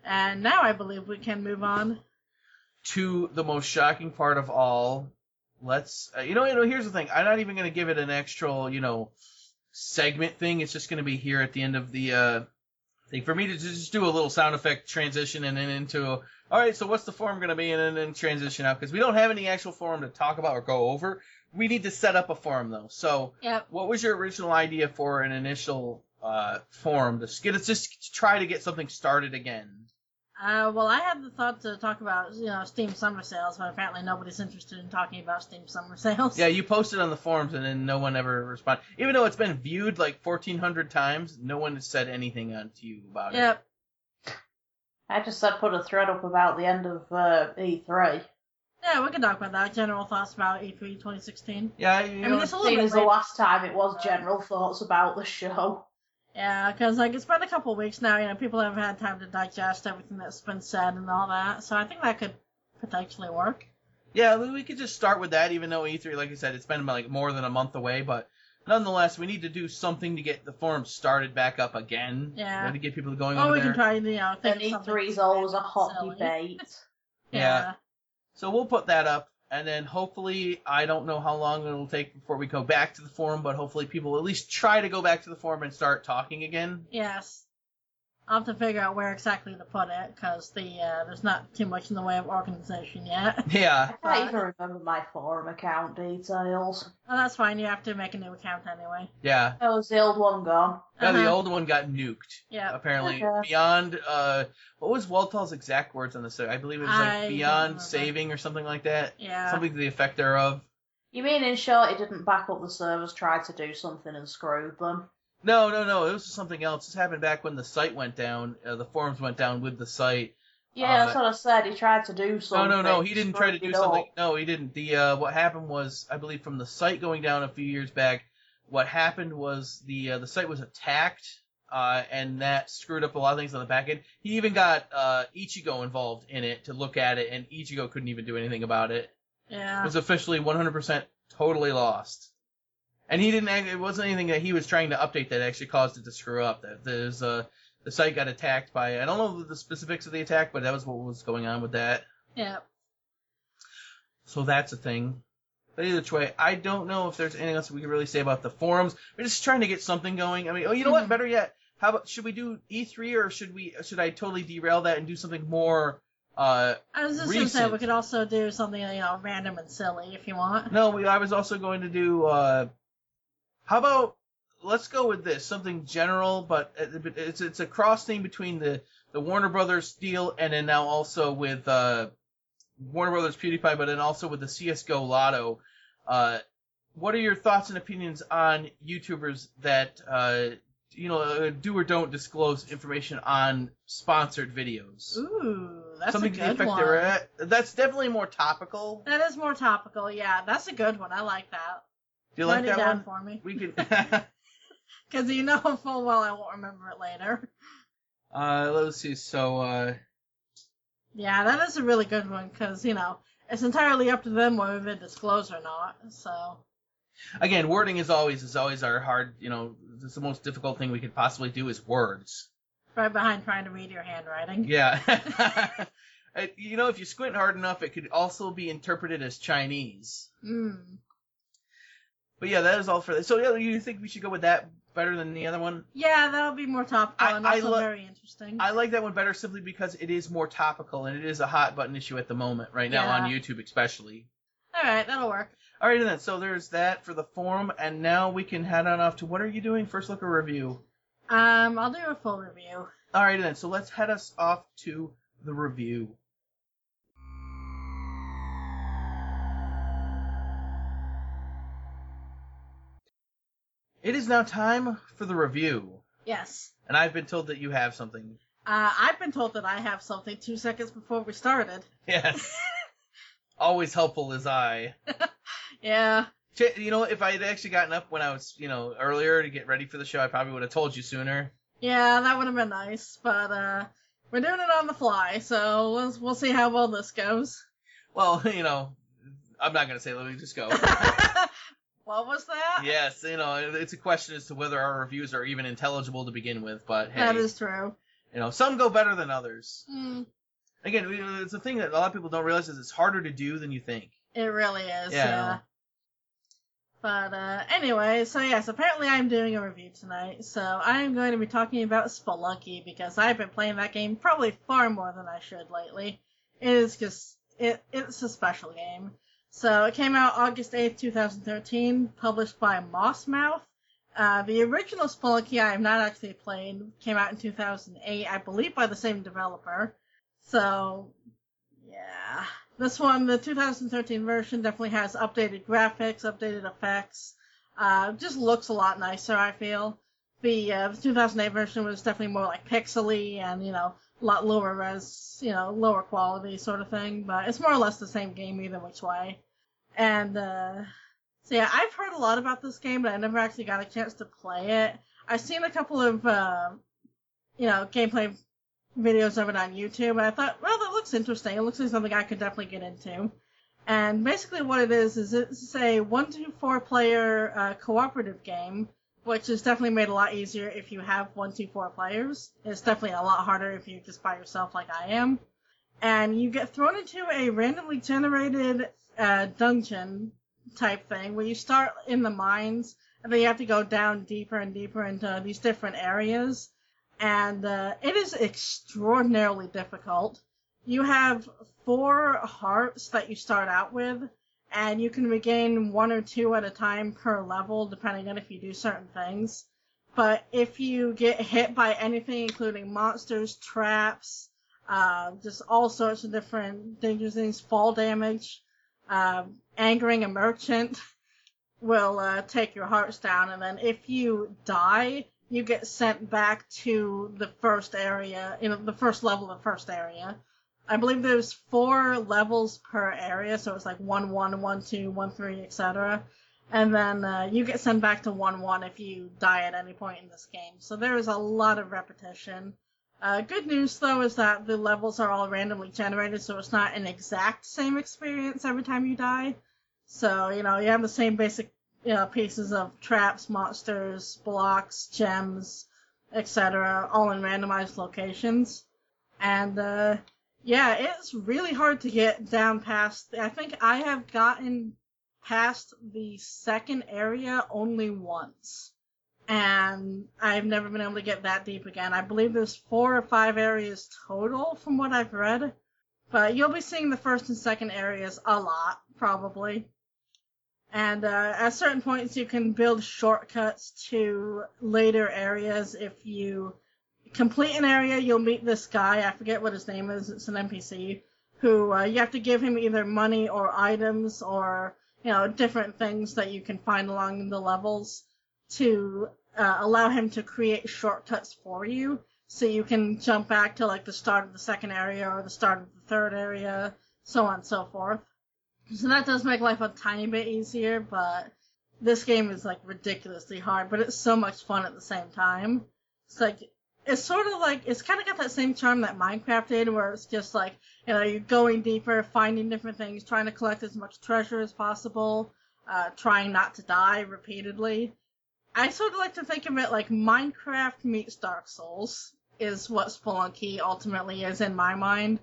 And now I believe we can move on to the most shocking part of all. Let's, uh, you know, you know, here's the thing. I'm not even going to give it an extra, you know, segment thing. It's just going to be here at the end of the uh, thing for me to just do a little sound effect transition and then into, all right, so what's the form going to be? And then transition out because we don't have any actual form to talk about or go over. We need to set up a form, though. So yep. What was your original idea for an initial uh, form? Let's just try to get something started again. Uh, well, I had the thought to talk about, you know, Steam summer sales, but apparently nobody's interested in talking about Steam summer sales. Yeah, you posted on the forums and then no one ever responded. Even though it's been viewed like fourteen hundred times, no one has said anything to you about yep. it. Yep. I just uh, put a thread up about the end of uh, E three. Yeah, we can talk about that. General thoughts about E three twenty sixteen. Yeah, you know, I mean, it's a little bit late. The last time it was general thoughts about the show. Yeah, because, like, it's been a couple of weeks now, you know, people haven't had time to digest everything that's been said and all that, so I think that could potentially work. Yeah, we could just start with that, even though E three, like I said, it's been, like, more than a month away, but nonetheless, we need to do something to get the forum started back up again. Yeah. To get people going oh, over there. Oh, we can try, you know, think of something. E three's always a hot debate. yeah. yeah. So we'll put that up. And then hopefully, I don't know how long it'll take before we go back to the forum, but hopefully people at least try to go back to the forum and start talking again. Yes. I'll have to figure out where exactly to put it, because the, uh, there's not too much in the way of organization yet. Yeah. I can't even remember my forum account details. Oh, that's fine. You have to make a new account anyway. Yeah. Oh, was the old one gone? Yeah, uh-huh. The old one got nuked. Yeah. Apparently. Okay. Beyond, uh, what was Walthall's exact words on this? I believe it was like I beyond saving or something like that. Yeah. Something to the effect thereof. You mean, in short, it didn't back up the servers, tried to do something and screwed them? No, no, no. It was something else. This happened back when the site went down. Uh, the forums went down with the site. Yeah, uh, that's what I said. He tried to do something. No, no, no. He didn't try to do something. Up. No, he didn't. The uh, what happened was, I believe, from the site going down a few years back, what happened was the uh, the site was attacked, uh, and that screwed up a lot of things on the back end. He even got uh, Ichigo involved in it to look at it, and Ichigo couldn't even do anything about it. Yeah. It was officially one hundred percent totally lost. And he didn't. Act, it wasn't anything that he was trying to update that actually caused it to screw up. That there's uh, the site got attacked by. I don't know the specifics of the attack, but that was what was going on with that. Yeah. So that's a thing. But either way, I don't know if there's anything else we can really say about the forums. We're just trying to get something going. I mean, oh, you know what? Better yet, how about should we do E three or should we? Should I totally derail that and do something more? Uh, I was just going to say we could also do something, you know, random and silly if you want. No, we, I was also going to do. Uh, How about, let's go with this, something general, but it's it's a cross theme between the, the Warner Brothers deal and then now also with uh, Warner Brothers PewDiePie, but then also with the C S G O Lotto. Uh, what are your thoughts and opinions on YouTubers that, uh, you know, do or don't disclose information on sponsored videos? Ooh, that's something a good one. Their, that's definitely more topical. That is more topical, yeah. That's a good one. I like that. Do you Write like that it down one? For me. We could, because you know full well I won't remember it later. Uh, let's see. So, uh, yeah, that is a really good one because you know it's entirely up to them whether they disclose or not. So, again, wording is always is always our hard. You know, it's the most difficult thing we could possibly do is words. Right behind trying to read your handwriting. Yeah. You know, if you squint hard enough, it could also be interpreted as Chinese. Mm. But yeah, that is all for this. So yeah, you think we should go with that better than the other one? Yeah, that'll be more topical I, and also lo- very interesting. I like that one better simply because it is more topical and it is a hot button issue at the moment right now yeah. on YouTube especially. All right, that'll work. All right, then. So there's that for the forum, and now we can head on off to what are you doing? First look or review? Um, I'll do a full review. All right, then. So let's head us off to the review. It is now time for the review. Yes. And I've been told that you have something. Uh, I've been told that I have something two seconds before we started. Yes. Always helpful is I. Yeah. You know, if I had actually gotten up when I was, you know, earlier to get ready for the show, I probably would have told you sooner. Yeah, that would have been nice, but uh, we're doing it on the fly, so we'll, we'll see how well this goes. Well, you know, I'm not going to say, let me just go. What was that? Yes, you know, it's a question as to whether our reviews are even intelligible to begin with, but hey. That is true. You know, some go better than others. Mm. Again, it's a thing that a lot of people don't realize is it's harder to do than you think. It really is, yeah. yeah. But, uh, anyway, so yes, apparently I'm doing a review tonight, so I'm going to be talking about Spelunky, because I've been playing that game probably far more than I should lately. It is just, it, it's a special game. So, it came out August eighth, twenty thirteen, published by Mossmouth. Uh, the original Spelunky I have not actually played came out in two thousand eight, I believe by the same developer. So, yeah. This one, the two thousand thirteen version, definitely has updated graphics, updated effects. Uh, just looks a lot nicer, I feel. The, uh, the two thousand eight version was definitely more like pixely and, you know, a lot lower res, you know, lower quality sort of thing. But it's more or less the same game either which way. And, uh, so yeah, I've heard a lot about this game, but I never actually got a chance to play it. I've seen a couple of, uh, you know, gameplay videos of it on YouTube, and I thought, well, that looks interesting. It looks like something I could definitely get into. And basically what it is, is it's a one to four player, uh, cooperative game, which is definitely made a lot easier if you have one, two, four players. It's definitely a lot harder if you're just by yourself like I am. And you get thrown into a randomly generated uh, dungeon type thing where you start in the mines and then you have to go down deeper and deeper into these different areas. and uh, it is extraordinarily difficult. You have four hearts that you start out with, and you can regain one or two at a time per level, depending on if you do certain things. But if you get hit by anything, including monsters, traps, uh, just all sorts of different dangerous things, fall damage, uh, angering a merchant will uh, take your hearts down. And then if you die, you get sent back to the first area, you know, the first level of the first area. I believe there's four levels per area, so it's like one one, one two, one three, et cetera. And then uh, you get sent back to one one if you die at any point in this game. So there is a lot of repetition. Uh, good news, though, is that the levels are all randomly generated, so it's not an exact same experience every time you die. So, you know, you have the same basic you know, pieces of traps, monsters, blocks, gems, et cetera, all in randomized locations. And, uh... yeah, it's really hard to get down past. I think I have gotten past the second area only once. And I've never been able to get that deep again. I believe there's four or five areas total from what I've read. But you'll be seeing the first and second areas a lot, probably. And uh, at certain points you can build shortcuts to later areas if you complete an area, you'll meet this guy, I forget what his name is, it's an N P C, who uh, you have to give him either money or items or, you know, different things that you can find along the levels to uh, allow him to create shortcuts for you, so you can jump back to, like, the start of the second area or the start of the third area, so on and so forth. So that does make life a tiny bit easier, but this game is, like, ridiculously hard, but it's so much fun at the same time. It's like... It's sort of like, it's kind of got that same charm that Minecraft did, where it's just like, you know, you're going deeper, finding different things, trying to collect as much treasure as possible, uh, trying not to die repeatedly. I sort of like to think of it like Minecraft meets Dark Souls, is what Spelunky ultimately is in my mind.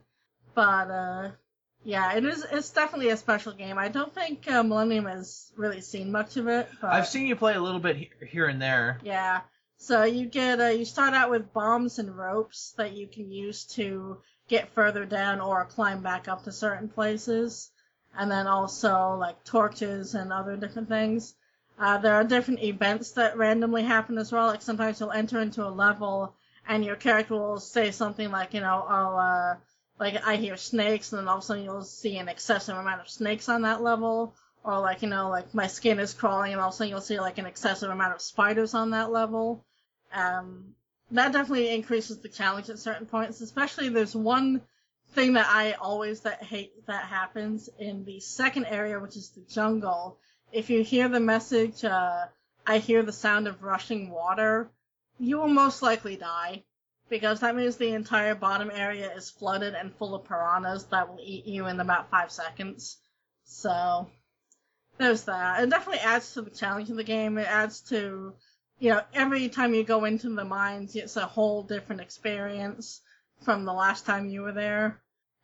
But, uh, yeah, it is, it's definitely a special game. I don't think uh, Millennium has really seen much of it. But I've seen you play a little bit here, here and there. Yeah. So you get, uh, you start out with bombs and ropes that you can use to get further down or climb back up to certain places. And then also, like, torches and other different things. Uh, there are different events that randomly happen as well. Like, sometimes you'll enter into a level and your character will say something like, you know, oh, uh, like, I hear snakes, and then all of a sudden you'll see an excessive amount of snakes on that level. Or, like, you know, like, my skin is crawling, and all of a sudden you'll see, like, an excessive amount of spiders on that level. Um, that definitely increases the challenge at certain points, especially there's one thing that I always that hate that happens in the second area, which is the jungle. If you hear the message, uh, I hear the sound of rushing water, you will most likely die, because that means the entire bottom area is flooded and full of piranhas that will eat you in about five seconds. So, there's that. It definitely adds to the challenge of the game. It adds to... You know, every time you go into the mines, it's a whole different experience from the last time you were there.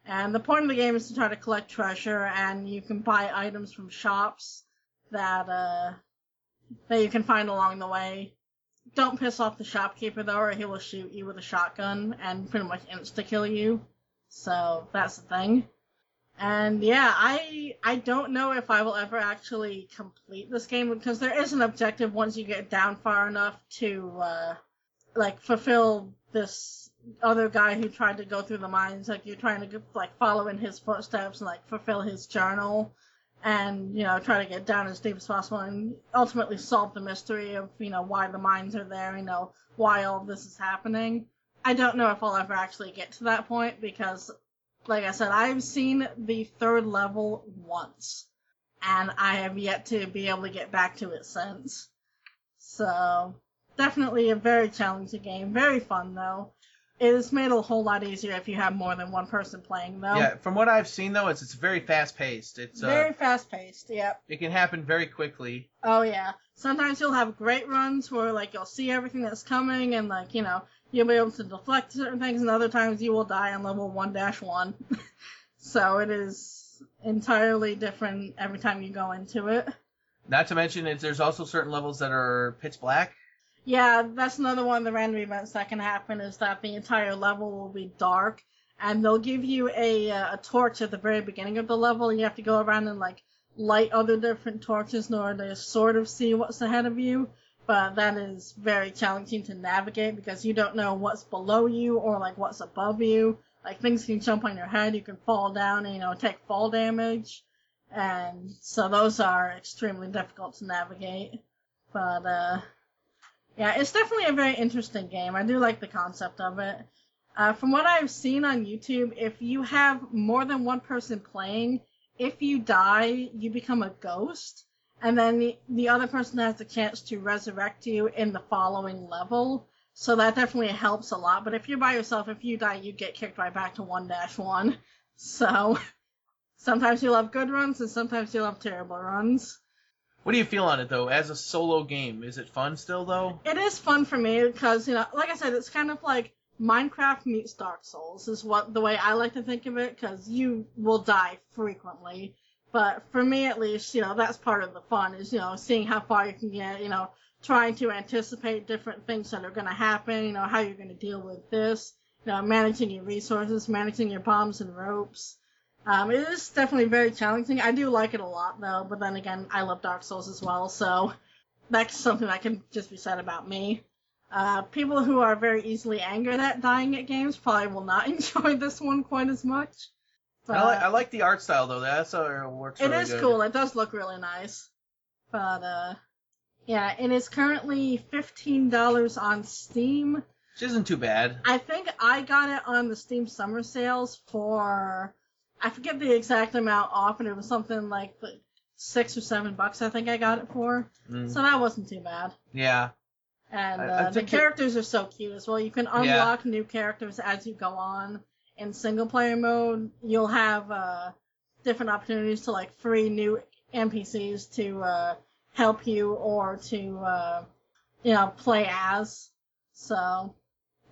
And the point of the game is to try to collect treasure, and you can buy items from shops that, uh, that you can find along the way. Don't piss off the shopkeeper, though, or he will shoot you with a shotgun and pretty much insta-kill you. So, that's the thing. And yeah, I I don't know if I will ever actually complete this game, because there is an objective once you get down far enough to, uh, like, fulfill this other guy who tried to go through the mines. Like, you're trying to, like, follow in his footsteps and, like, fulfill his journal and, you know, try to get down as deep as possible and ultimately solve the mystery of, you know, why the mines are there, you know, why all this is happening. I don't know if I'll ever actually get to that point, because... Like I said, I've seen the third level once, and I have yet to be able to get back to it since. So, definitely a very challenging game. Very fun, though. It is made a whole lot easier if you have more than one person playing, though. Yeah, from what I've seen, though, it's it's very fast-paced. It's Very uh, fast-paced, yep. It can happen very quickly. Oh, yeah. Sometimes you'll have great runs where, like, you'll see everything that's coming, and, like, you know... You'll be able to deflect certain things, and other times you will die on level one dash one. So it is entirely different every time you go into it. Not to mention, it's, there's also certain levels that are pitch black. Yeah, that's another one of the random events that can happen, is that the entire level will be dark, and they'll give you a uh, a torch at the very beginning of the level, and you have to go around and, like, light other different torches in order to sort of see what's ahead of you, but that is very challenging to navigate because you don't know what's below you or, like, what's above you. Like, things can jump on your head, you can fall down and, you know, take fall damage, and so those are extremely difficult to navigate, but, uh... yeah, it's definitely a very interesting game. I do like the concept of it. Uh, from what I've seen on YouTube, if you have more than one person playing, if you die, you become a ghost, and then the, the other person has the chance to resurrect you in the following level, so that definitely helps a lot. But if you're by yourself, if you die, you get kicked right back to one dash one. So sometimes you'll have good runs, and sometimes you'll have terrible runs. What do you feel on it, though, as a solo game? Is it fun still, though? It is fun for me because, you know, like I said, it's kind of like Minecraft meets Dark Souls is what the way I like to think of it, because you will die frequently. But for me, at least, you know, that's part of the fun is, you know, seeing how far you can get, you know, trying to anticipate different things that are going to happen, you know, how you're going to deal with this, you know, managing your resources, managing your bombs and ropes. Um, it is definitely very challenging. I do like it a lot, though, but then again, I love Dark Souls as well, so that's something that can just be said about me. Uh, people who are very easily angered at dying at games probably will not enjoy this one quite as much. But I like, I like the art style, though. That's how it works. It really is good. Cool. It does look really nice. But, uh, yeah, it is currently fifteen dollars on Steam. Which isn't too bad. I think I got it on the Steam summer sales for... I forget the exact amount off, and it was something like six or seven bucks. I think I got it for, mm. so that wasn't too bad. Yeah, and I, uh, I the characters it... are so cute as well. You can unlock yeah. new characters as you go on. In single player mode, you'll have uh, different opportunities to like free new N P Cs to uh, help you or to uh, you know play as. So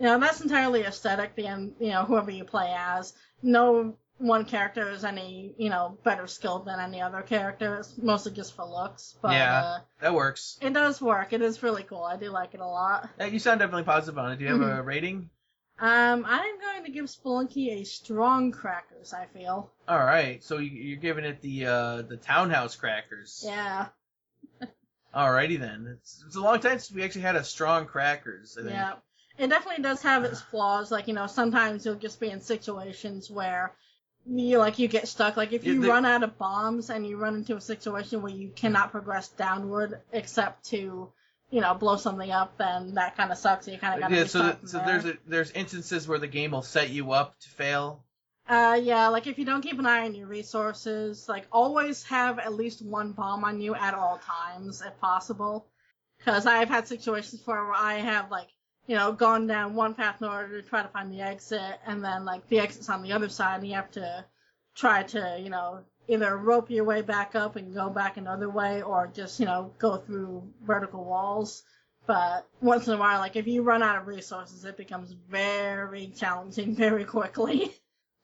you know that's entirely aesthetic. The you know whoever you play as, no. One character is any, you know, better skilled than any other character. It's mostly just for looks, but yeah, uh, that works. It does work. It is really cool. I do like it a lot. Yeah, you sound definitely positive on it. Do you have mm-hmm. a rating? Um, I'm going to give Spelunky a strong crackers. I feel. All right, so you're giving it the uh, the townhouse crackers. Yeah. Alrighty then. It's, it's a long time since we actually had a strong crackers. I think. Yeah, it definitely does have its flaws. Like you know, sometimes you'll just be in situations where. You, like, you get stuck. Like, if you the, run out of bombs and you run into a situation where you cannot progress downward except to, you know, blow something up, then that kind of sucks. You kind of got to yeah, so, the, so there. there's a, there's instances where the game will set you up to fail? Uh, yeah, like, if you don't keep an eye on your resources, like, always have at least one bomb on you at all times, if possible. Because I've had situations where I have, like, you know, gone down one path in order to try to find the exit, and then, like, the exit's on the other side, and you have to try to, you know, either rope your way back up and go back another way, or just, you know, go through vertical walls. But once in a while, like, if you run out of resources, it becomes very challenging very quickly.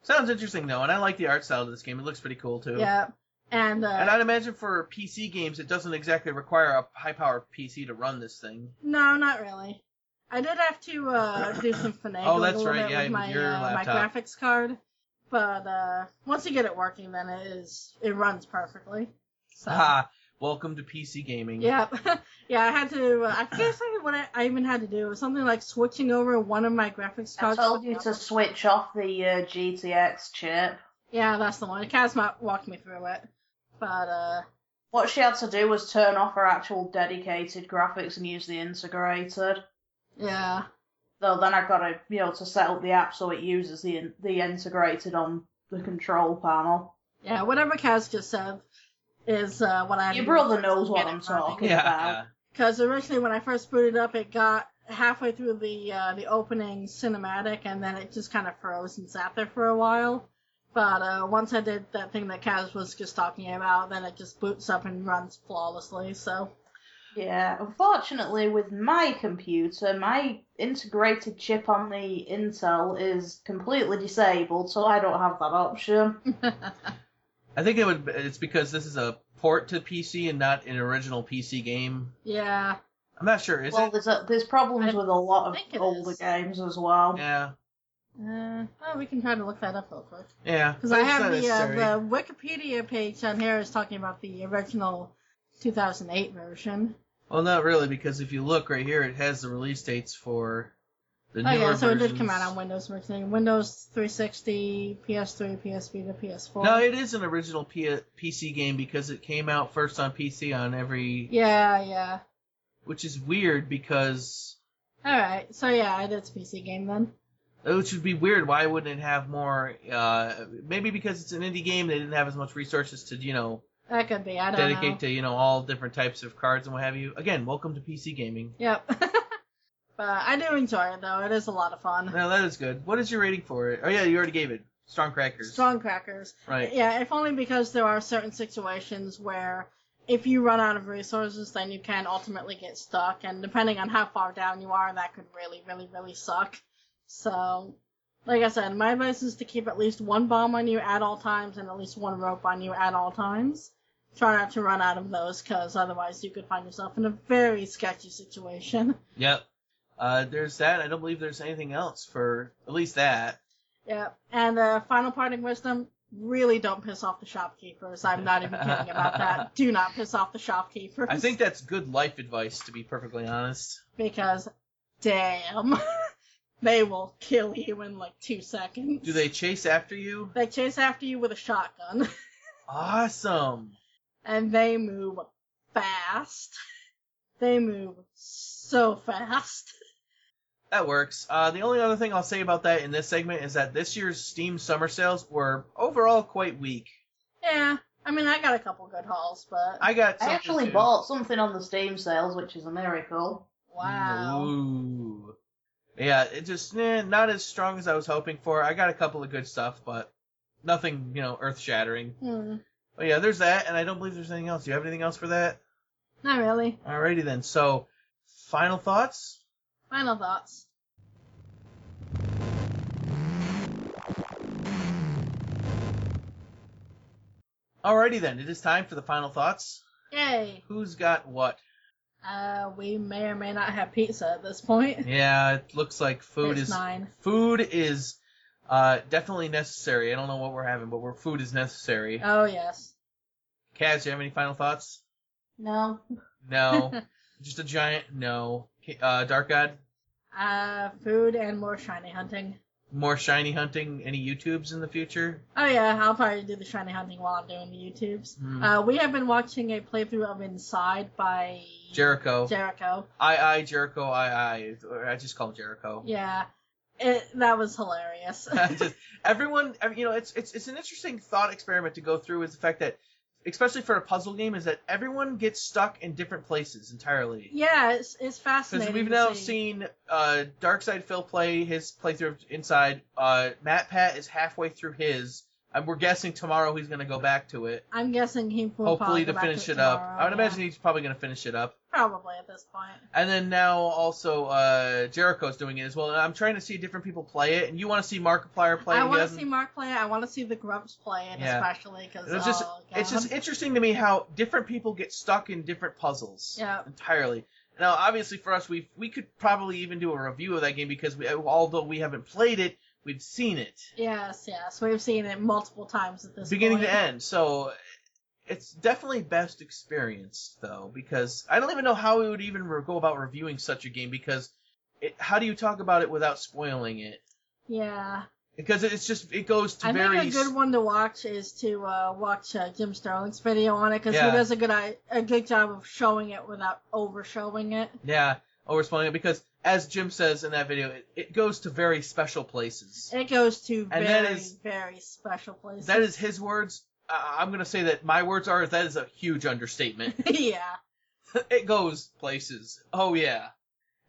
Sounds interesting, though, and I like the art style of this game. It looks pretty cool, too. Yeah. And, uh, and I'd imagine for P C games, it doesn't exactly require a high-power P C to run this thing. No, not really. I did have to uh, do some finagling oh, that's a little right. bit yeah, with my, uh, my graphics card, but uh, once you get it working, then it is it runs perfectly. So. Ah, welcome to P C gaming. Yeah, yeah. I had to. Uh, I forget what I, I even had to do. It was something like switching over one of my graphics cards. I told you to switch off the uh, G T X chip. Yeah, that's the one. Kaz walked me through it, but. Uh, what she had to do was turn off her actual dedicated graphics and use the integrated. Yeah. Though then I've got to be able to set up the app so it uses the in- the integrated on the control panel. Yeah, whatever Kaz just said is uh, what I... Your brother knows what I'm talking yeah. about. Because yeah. originally when I first booted up, it got halfway through the uh, the opening cinematic, and then it just kind of froze and sat there for a while. But uh, once I did that thing that Kaz was just talking about, then it just boots up and runs flawlessly, so... Yeah, unfortunately with my computer, my integrated chip on the Intel is completely disabled, so I don't have that option. I think it would. It's because this is a port to P C and not an original P C game. Yeah, I'm not sure, is well, it? Well, there's, there's problems I with a lot of older is. games as well. Yeah. Uh, well, we can try to look that up real quick. Yeah. Because I have the, uh, the Wikipedia page on here is talking about the original two thousand eight version. Well, not really, because if you look right here, it has the release dates for the newer versions. Oh, yeah, so versions. It did come out on Windows originally. Windows three sixty, P S three, P S Vita, P S four. No, it is an original P C game because it came out first on P C on every... Yeah, yeah. Which is weird because... Alright, so yeah, it is a P C game then. Which would be weird. Why wouldn't it have more... Uh, maybe because it's an indie game, they didn't have as much resources to, you know... That could be, I don't dedicate know. Dedicate to, you know, all different types of cards and what have you. Again, welcome to P C gaming. Yep. But I do enjoy it, though. It is a lot of fun. No, that is good. What is your rating for it? Oh, yeah, you already gave it. Strong crackers. Strong crackers. Right. Yeah, if only because there are certain situations where if you run out of resources, then you can ultimately get stuck. And depending on how far down you are, that could really, really, really suck. So, like I said, my advice is to keep at least one bomb on you at all times and at least one rope on you at all times. Try not to run out of those, because otherwise you could find yourself in a very sketchy situation. Yep. Uh, there's that. I don't believe there's anything else for at least that. Yep. And the uh, final parting wisdom, really don't piss off the shopkeepers. I'm not even kidding about that. Do not piss off the shopkeepers. I think that's good life advice, to be perfectly honest. Because, damn... They will kill you in, like, two seconds. Do they chase after you? They chase after you with a shotgun. Awesome. And they move fast. They move so fast. That works. Uh, the only other thing I'll say about that in this segment is that this year's Steam summer sales were overall quite weak. Yeah. I mean, I got a couple good hauls, but... I got I actually too. bought something on the Steam sales, which is a miracle. Wow. Ooh. Yeah, it just, eh, not as strong as I was hoping for. I got a couple of good stuff, but nothing, you know, earth-shattering. Mm. But yeah, there's that, and I don't believe there's anything else. Do you have anything else for that? Not really. Alrighty then, so, final thoughts? Final thoughts. Alrighty then, it is time for the final thoughts. Yay! Who's got what? Uh, we may or may not have pizza at this point. Yeah, it looks like food it's is nine. Food is uh definitely necessary. I don't know what we're having, but we're food is necessary. Oh yes. Kaz, do you have any final thoughts? No. No. Just a giant no. Uh, Dark God. Uh, food and more shiny hunting. More shiny hunting? Any YouTubes in the future? Oh, yeah. I'll probably do the shiny hunting while I'm doing the YouTubes. Mm. Uh, we have been watching a playthrough of Inside by... Jericho. Jericho. I, I, Jericho, I, I. I just call him Jericho. Yeah. It, that was hilarious. just, everyone, you know, it's, it's, it's an interesting thought experiment to go through is the fact that, especially for a puzzle game, is that everyone gets stuck in different places entirely. Yeah, it's, it's fascinating. Because we've now see. seen uh, Darkside Phil play his playthrough of Inside. Uh, Matt Pat is halfway through his. Um, we're guessing tomorrow he's going to go back to it. I'm guessing he will Hopefully probably to finish it, it tomorrow, up. I would yeah. imagine he's probably going to finish it up. Probably at this point. And then now also uh, Jericho's doing it as well. And I'm trying to see different people play it. And you want to see Markiplier play it. I want to see Mark play it. I want to see the Grumps play it yeah. especially. Cause, it's, just, oh, it's just interesting to me how different people get stuck in different puzzles yep. entirely. Now, obviously for us, we we could probably even do a review of that game because we, although we haven't played it, we've seen it. Yes, yes. We've seen it multiple times at this Beginning point. Beginning to end. So it's definitely best experienced, though, because I don't even know how we would even go about reviewing such a game, because it, how do you talk about it without spoiling it? Yeah. Because it's just, it goes to I very... I think a good one to watch is to uh, watch uh, Jim Sterling's video on it, because yeah. he does a good, a good job of showing it without over-showing it. Yeah, over-spoiling it, because... As Jim says in that video, it, it goes to very special places. It goes to and very, is, very special places. That is his words. Uh, I'm going to say that my words are, that is a huge understatement. Yeah. It goes places. Oh, yeah.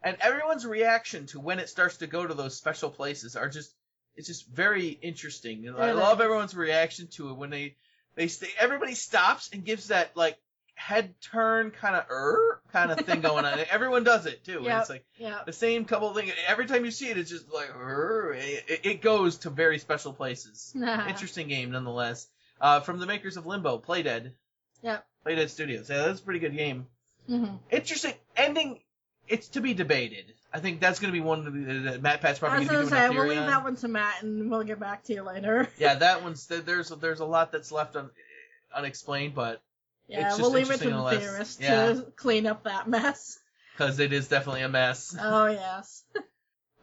And everyone's reaction to when it starts to go to those special places are just, it's just very interesting. It I is. love everyone's reaction to it when they, they stay, everybody stops and gives that, like, head turn kind of er kind of thing going on. Everyone does it too. Yep, and it's like yep. the same couple of things. Every time you see it, it's just like er. It, it goes to very special places. Nah. Interesting game nonetheless. Uh, from the makers of Limbo, Playdead. Yep. Playdead Studios. Yeah, that's a pretty good game. Mm-hmm. Interesting ending. It's to be debated. I think that's going to be one of the uh, Matt Pat's probably going to do. I was going to say, we'll leave on. that one to Matt, and we'll get back to you later. Yeah, that one's there's there's a lot that's left un, unexplained, but yeah, it's just we'll leave it to the theorists yeah. to clean up that mess. Because it is definitely a mess. Oh yes.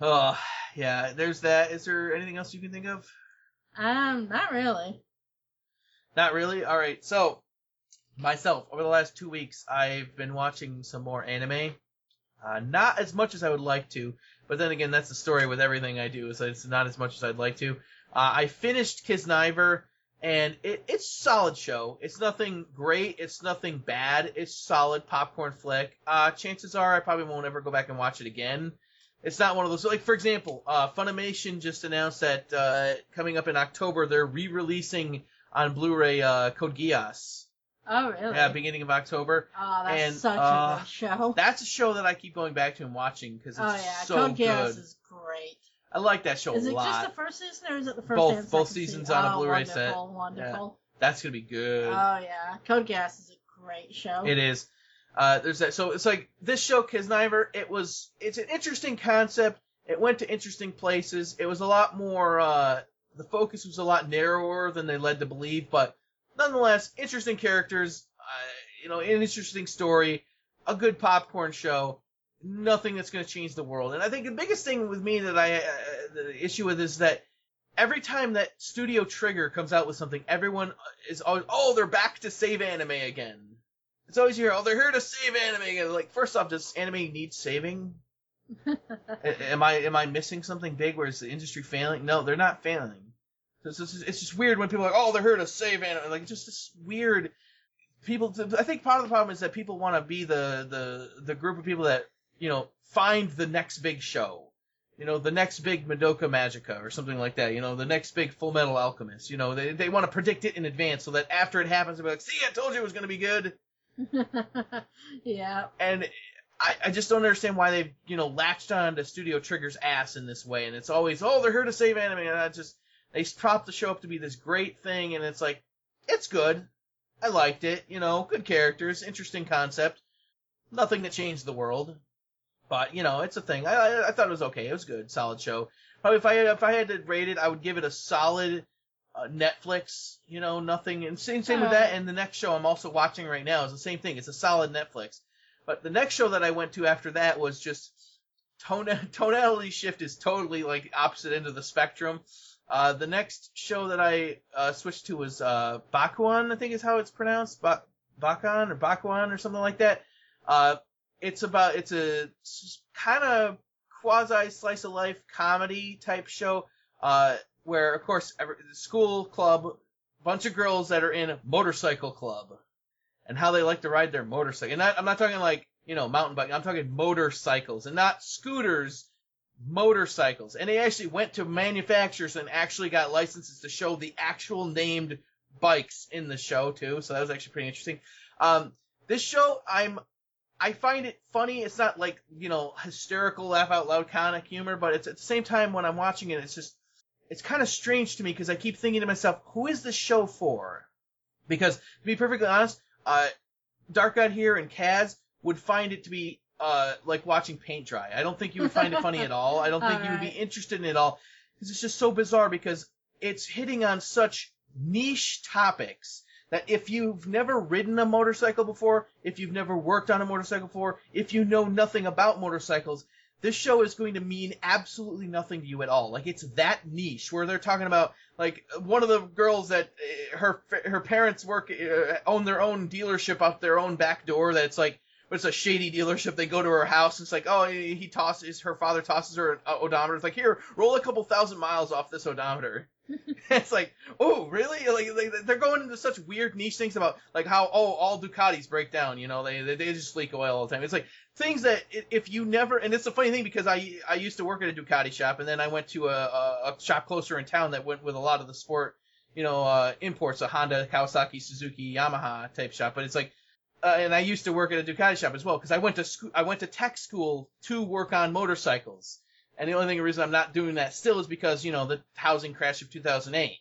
Oh yeah, there's that. Is there anything else you can think of? Um, not really. Not really. All right. So myself, over the last two weeks, I've been watching some more anime. Uh, not as much as I would like to, but then again, that's the story with everything I do, so it's not as much as I'd like to. Uh, I finished Kisniver, and it, it's a solid show. It's nothing great, it's nothing bad, it's solid popcorn flick. Uh, chances are I probably won't ever go back and watch it again. It's not one of those, like, for example, uh, Funimation just announced that, uh, coming up in October, they're re-releasing on Blu-ray, uh, Code Geass. Oh, really? Yeah, beginning of October. Oh, that's and, such uh, a good show. That's a show that I keep going back to and watching because it's oh, yeah. so Code good. Code Geass is great. I like that show is a lot. Is it just the first season or is it the first both, and second Both seasons season? on oh, a Blu-ray wonderful, set. Wonderful, wonderful. Yeah. That's going to be good. Oh, yeah. Code Geass is a great show. It is. Uh, there's that. So it's like this show, Kisniver, it was, it's an interesting concept. It went to interesting places. It was a lot more, uh, the focus was a lot narrower than they led to believe, but nonetheless, interesting characters, uh, you know, an interesting story, a good popcorn show, nothing that's going to change the world. And I think the biggest thing with me that I, uh, the issue with is that every time that Studio Trigger comes out with something, everyone is always, oh, they're back to save anime again. It's always here, oh, they're here to save anime again. Like, first off, does anime need saving? am I am I missing something big where is the industry failing? No, they're not failing. It's just, it's just weird when people are like, oh, they're here to save anime. Like, just this weird people. I think part of the problem is that people want to be the, the, the group of people that, you know, find the next big show. You know, the next big Madoka Magica or something like that. You know, the next big Full Metal Alchemist. You know, they, they want to predict it in advance so that after it happens, they'll be like, see, I told you it was going to be good. Yeah. And I, I just don't understand why they've, you know, latched on to Studio Trigger's ass in this way. And it's always, oh, they're here to save anime. And I just... They propped the show up to be this great thing, and it's like, it's good. I liked it, you know, good characters, interesting concept. Nothing that changed the world. But, you know, it's a thing. I I, I thought it was okay. It was good, solid show. Probably if I, if I had to rate it, I would give it a solid uh, Netflix, you know, nothing. And same, same with that, and the next show I'm also watching right now is the same thing. It's a solid Netflix. But the next show that I went to after that was just, tona- tonality shift is totally, like, opposite end of the spectrum. Uh, the next show that I uh, switched to was uh, Bakuan, I think is how it's pronounced, ba- Bakuan or Bakuan or something like that. Uh, it's about it's a kind of quasi slice of life comedy type show uh, where, of course, every, school club, bunch of girls that are in motorcycle club, and how they like to ride their motorcycle. And not, I'm not talking like you know mountain biking. I'm talking motorcycles and not scooters. Motorcycles, and they actually went to manufacturers and actually got licenses to show the actual named bikes in the show too, so that was actually pretty interesting. Um, this show, I'm, I find it funny. It's not like you know hysterical, laugh out loud kind of humor, but it's at the same time when I'm watching it, it's just, it's kind of strange to me because I keep thinking to myself, who is this show for? Because to be perfectly honest, uh, Dark God here and Kaz would find it to be. Uh, like watching paint dry. I don't think you would find it funny at all. I don't think right. you would be interested in it at all. Because it's just so bizarre because it's hitting on such niche topics that if you've never ridden a motorcycle before, if you've never worked on a motorcycle before, if you know nothing about motorcycles, this show is going to mean absolutely nothing to you at all. Like, it's that niche where they're talking about, like, one of the girls that uh, her her parents work, uh, own their own dealership off their own back door that's like, but it's a shady dealership. They go to her house. And it's like, oh, he tosses, her father tosses her an odometer. It's like, here, roll a couple thousand miles off this odometer. It's like, oh, really? Like, like they're going into such weird niche things about like how, oh, all Ducatis break down. You know, they, they, they just leak oil all the time. It's like things that if you never, and it's a funny thing because I, I used to work at a Ducati shop and then I went to a, a, a shop closer in town that went with a lot of the sport, you know, uh, imports, a Honda, Kawasaki, Suzuki, Yamaha type shop. But it's like, Uh, and I used to work at a Ducati shop as well because I went to sc- I went to tech school to work on motorcycles, and the only thing reason I'm not doing that still is because you know the housing crash of two thousand eight.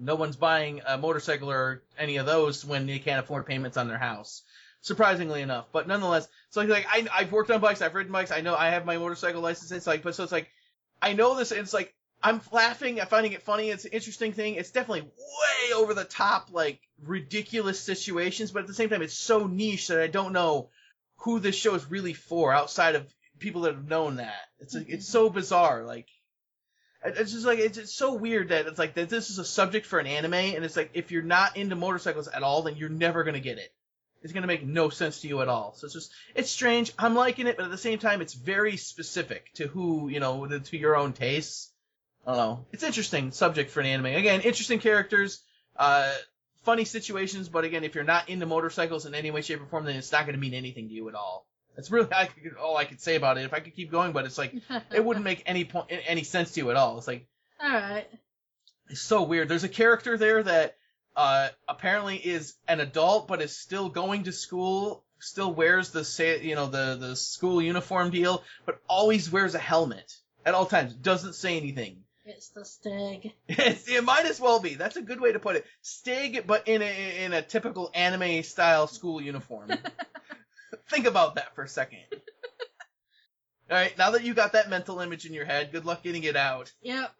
No one's buying a motorcycle or any of those when they can't afford payments on their house. surprisingly enough. But nonetheless, so like, like I, I've worked on bikes, I've ridden bikes, I know I have my motorcycle license. It's like, but so it's like, I know this. And it's like, I'm laughing. I'm finding it funny. It's an interesting thing. It's definitely way over the top, like ridiculous situations. But at the same time, it's so niche that I don't know who this show is really for outside of people that have known that. It's like, it's so bizarre. Like, it's just like, it's, it's so weird that it's like that this is a subject for an anime. And it's like, if you're not into motorcycles at all, then you're never going to get it. It's going to make no sense to you at all. So it's just, it's strange. I'm liking it, but at the same time, it's very specific to who, you know, to your own tastes. I don't know. It's interesting subject for an anime. Again, interesting characters, uh, funny situations, but again, if you're not into motorcycles in any way, shape, or form, then it's not going to mean anything to you at all. That's really I could, all I could say about it. If I could keep going, but it's like, it wouldn't make any point, any sense to you at all. It's like, all right. It's so weird. There's a character there that, uh, apparently is an adult, but is still going to school, still wears the, say, you know, the, the school uniform deal, but always wears a helmet at all times. Doesn't say anything. It's the Stig. It's, it might as well be. That's a good way to put it. Stig, but in a in a typical anime style school uniform. Think about that for a second. All right, now that you got that mental image in your head, good luck getting it out. Yep.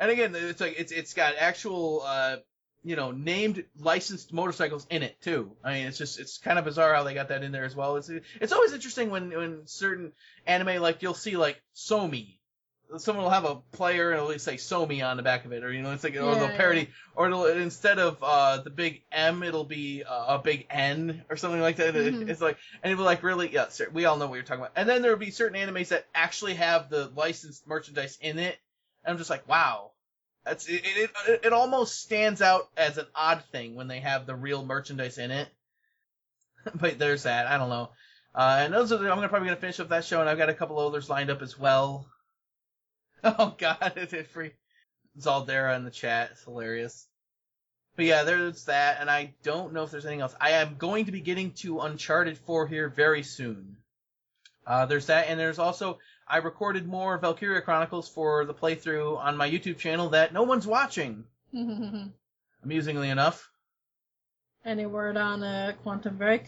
And again, it's like it's it's got actual uh, you know named licensed motorcycles in it too. I mean, it's just it's kind of bizarre how they got that in there as well. It's it's always interesting when when certain anime, like you'll see like Somi. Someone will have a player and it'll say "Somi" on the back of it, or you know, it's like, yeah, or they'll parody, yeah. or it'll, instead of uh, the big M, it'll be uh, a big N or something like that. Mm-hmm. It's like, and it'll be like, really, yeah, sir, we all know what you're talking about. And then there will be certain animes that actually have the licensed merchandise in it, and I'm just like, wow, that's it. It, it, it almost stands out as an odd thing when they have the real merchandise in it. But there's that. I don't know. Uh, and those are the, I'm gonna probably gonna finish up that show, and I've got a couple others lined up as well. Oh god, it's free. It's Zaldera in the chat. It's hilarious. But yeah, there's that, and I don't know if there's anything else. I am going to be getting to Uncharted four here very soon. Uh, there's that, and there's also, I recorded more Valkyria Chronicles for the playthrough on my YouTube channel that no one's watching. Amusingly enough. Any word on uh, Quantum Break?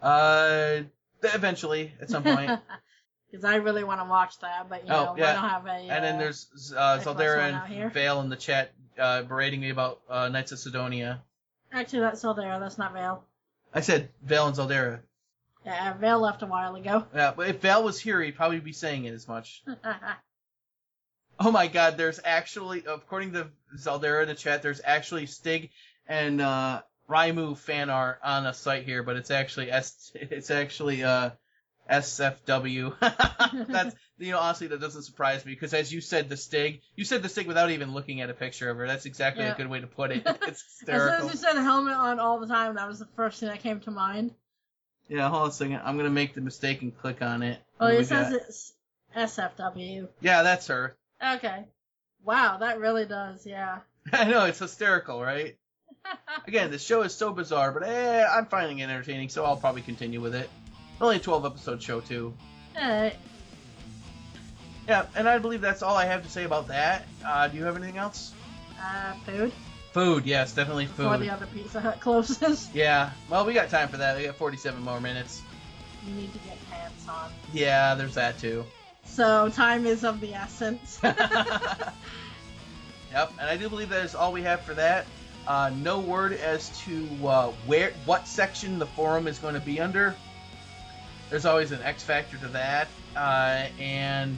Uh, eventually, at some point. Because I really want to watch that, but, you oh, know, yeah. I don't have a... And uh, then there's uh, Zaldera and Vale in the chat uh, berating me about uh, Knights of Sidonia. Actually, that's Zaldera. That's not Vale. I said Vale and Zaldera. Yeah, Vale left a while ago. Yeah, but if Vale was here, he'd probably be saying it as much. Oh, my God. There's actually, according to Zaldera in the chat, there's actually Stig and uh, Raimu fan art on a site here, but it's actually... It's actually... Uh, S F W. That's, you know, honestly, that doesn't surprise me because, as you said, the Stig, you said the Stig without even looking at a picture of her. That's exactly yeah. a good way to put it. It's hysterical. As soon as you said helmet on all the time, that was the first thing that came to mind. Yeah, hold on a second. I'm going to make the mistake and click on it. Oh, it says it's S F W. Yeah, that's her. Okay. Wow, that really does, yeah. I know, it's hysterical, right? Again, the show is so bizarre, but eh, I'm finding it entertaining, so I'll probably continue with it. Only a twelve episode show, too. Alright. Yeah, and I believe that's all I have to say about that. Uh, do you have anything else? Uh, food? Food, yes, definitely food. Before the other Pizza Hut closes. Yeah, well, we got time for that. We got forty-seven more minutes. You need to get pants on. Yeah, there's that, too. So, time is of the essence. Yep, and I do believe that is all we have for that. Uh, no word as to uh, where, what section the forum is going to be under. There's always an X factor to that, uh, and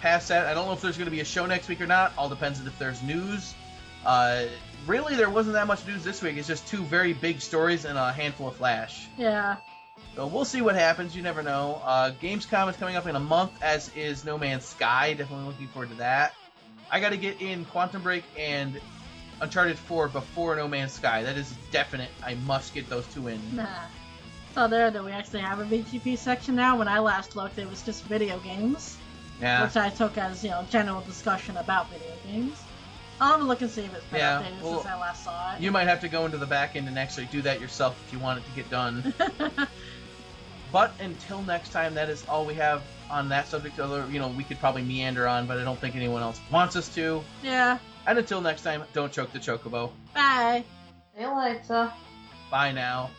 past that, I don't know if there's going to be a show next week or not. All depends on if there's news. Uh, really, there wasn't that much news this week. It's just two very big stories and a handful of flash. Yeah. So we'll see what happens. You never know. Uh, Gamescom is coming up in a month, as is No Man's Sky. Definitely looking forward to that. I got to get in Quantum Break and Uncharted four before No Man's Sky. That is definite. I must get those two in. Nah. Oh, there that we actually have a V G P section now. When I last looked, it was just video games, yeah. which I took as, you know, general discussion about video games. I'll have a look and see if it's been yeah, updated well, since I last saw it. You might have to go into the back end and actually do that yourself if you want it to get done. But until next time, that is all we have on that subject. Although, you know, we could probably meander on, but I don't think anyone else wants us to. Yeah. And until next time, don't choke the chocobo. Bye. See you later. Bye now.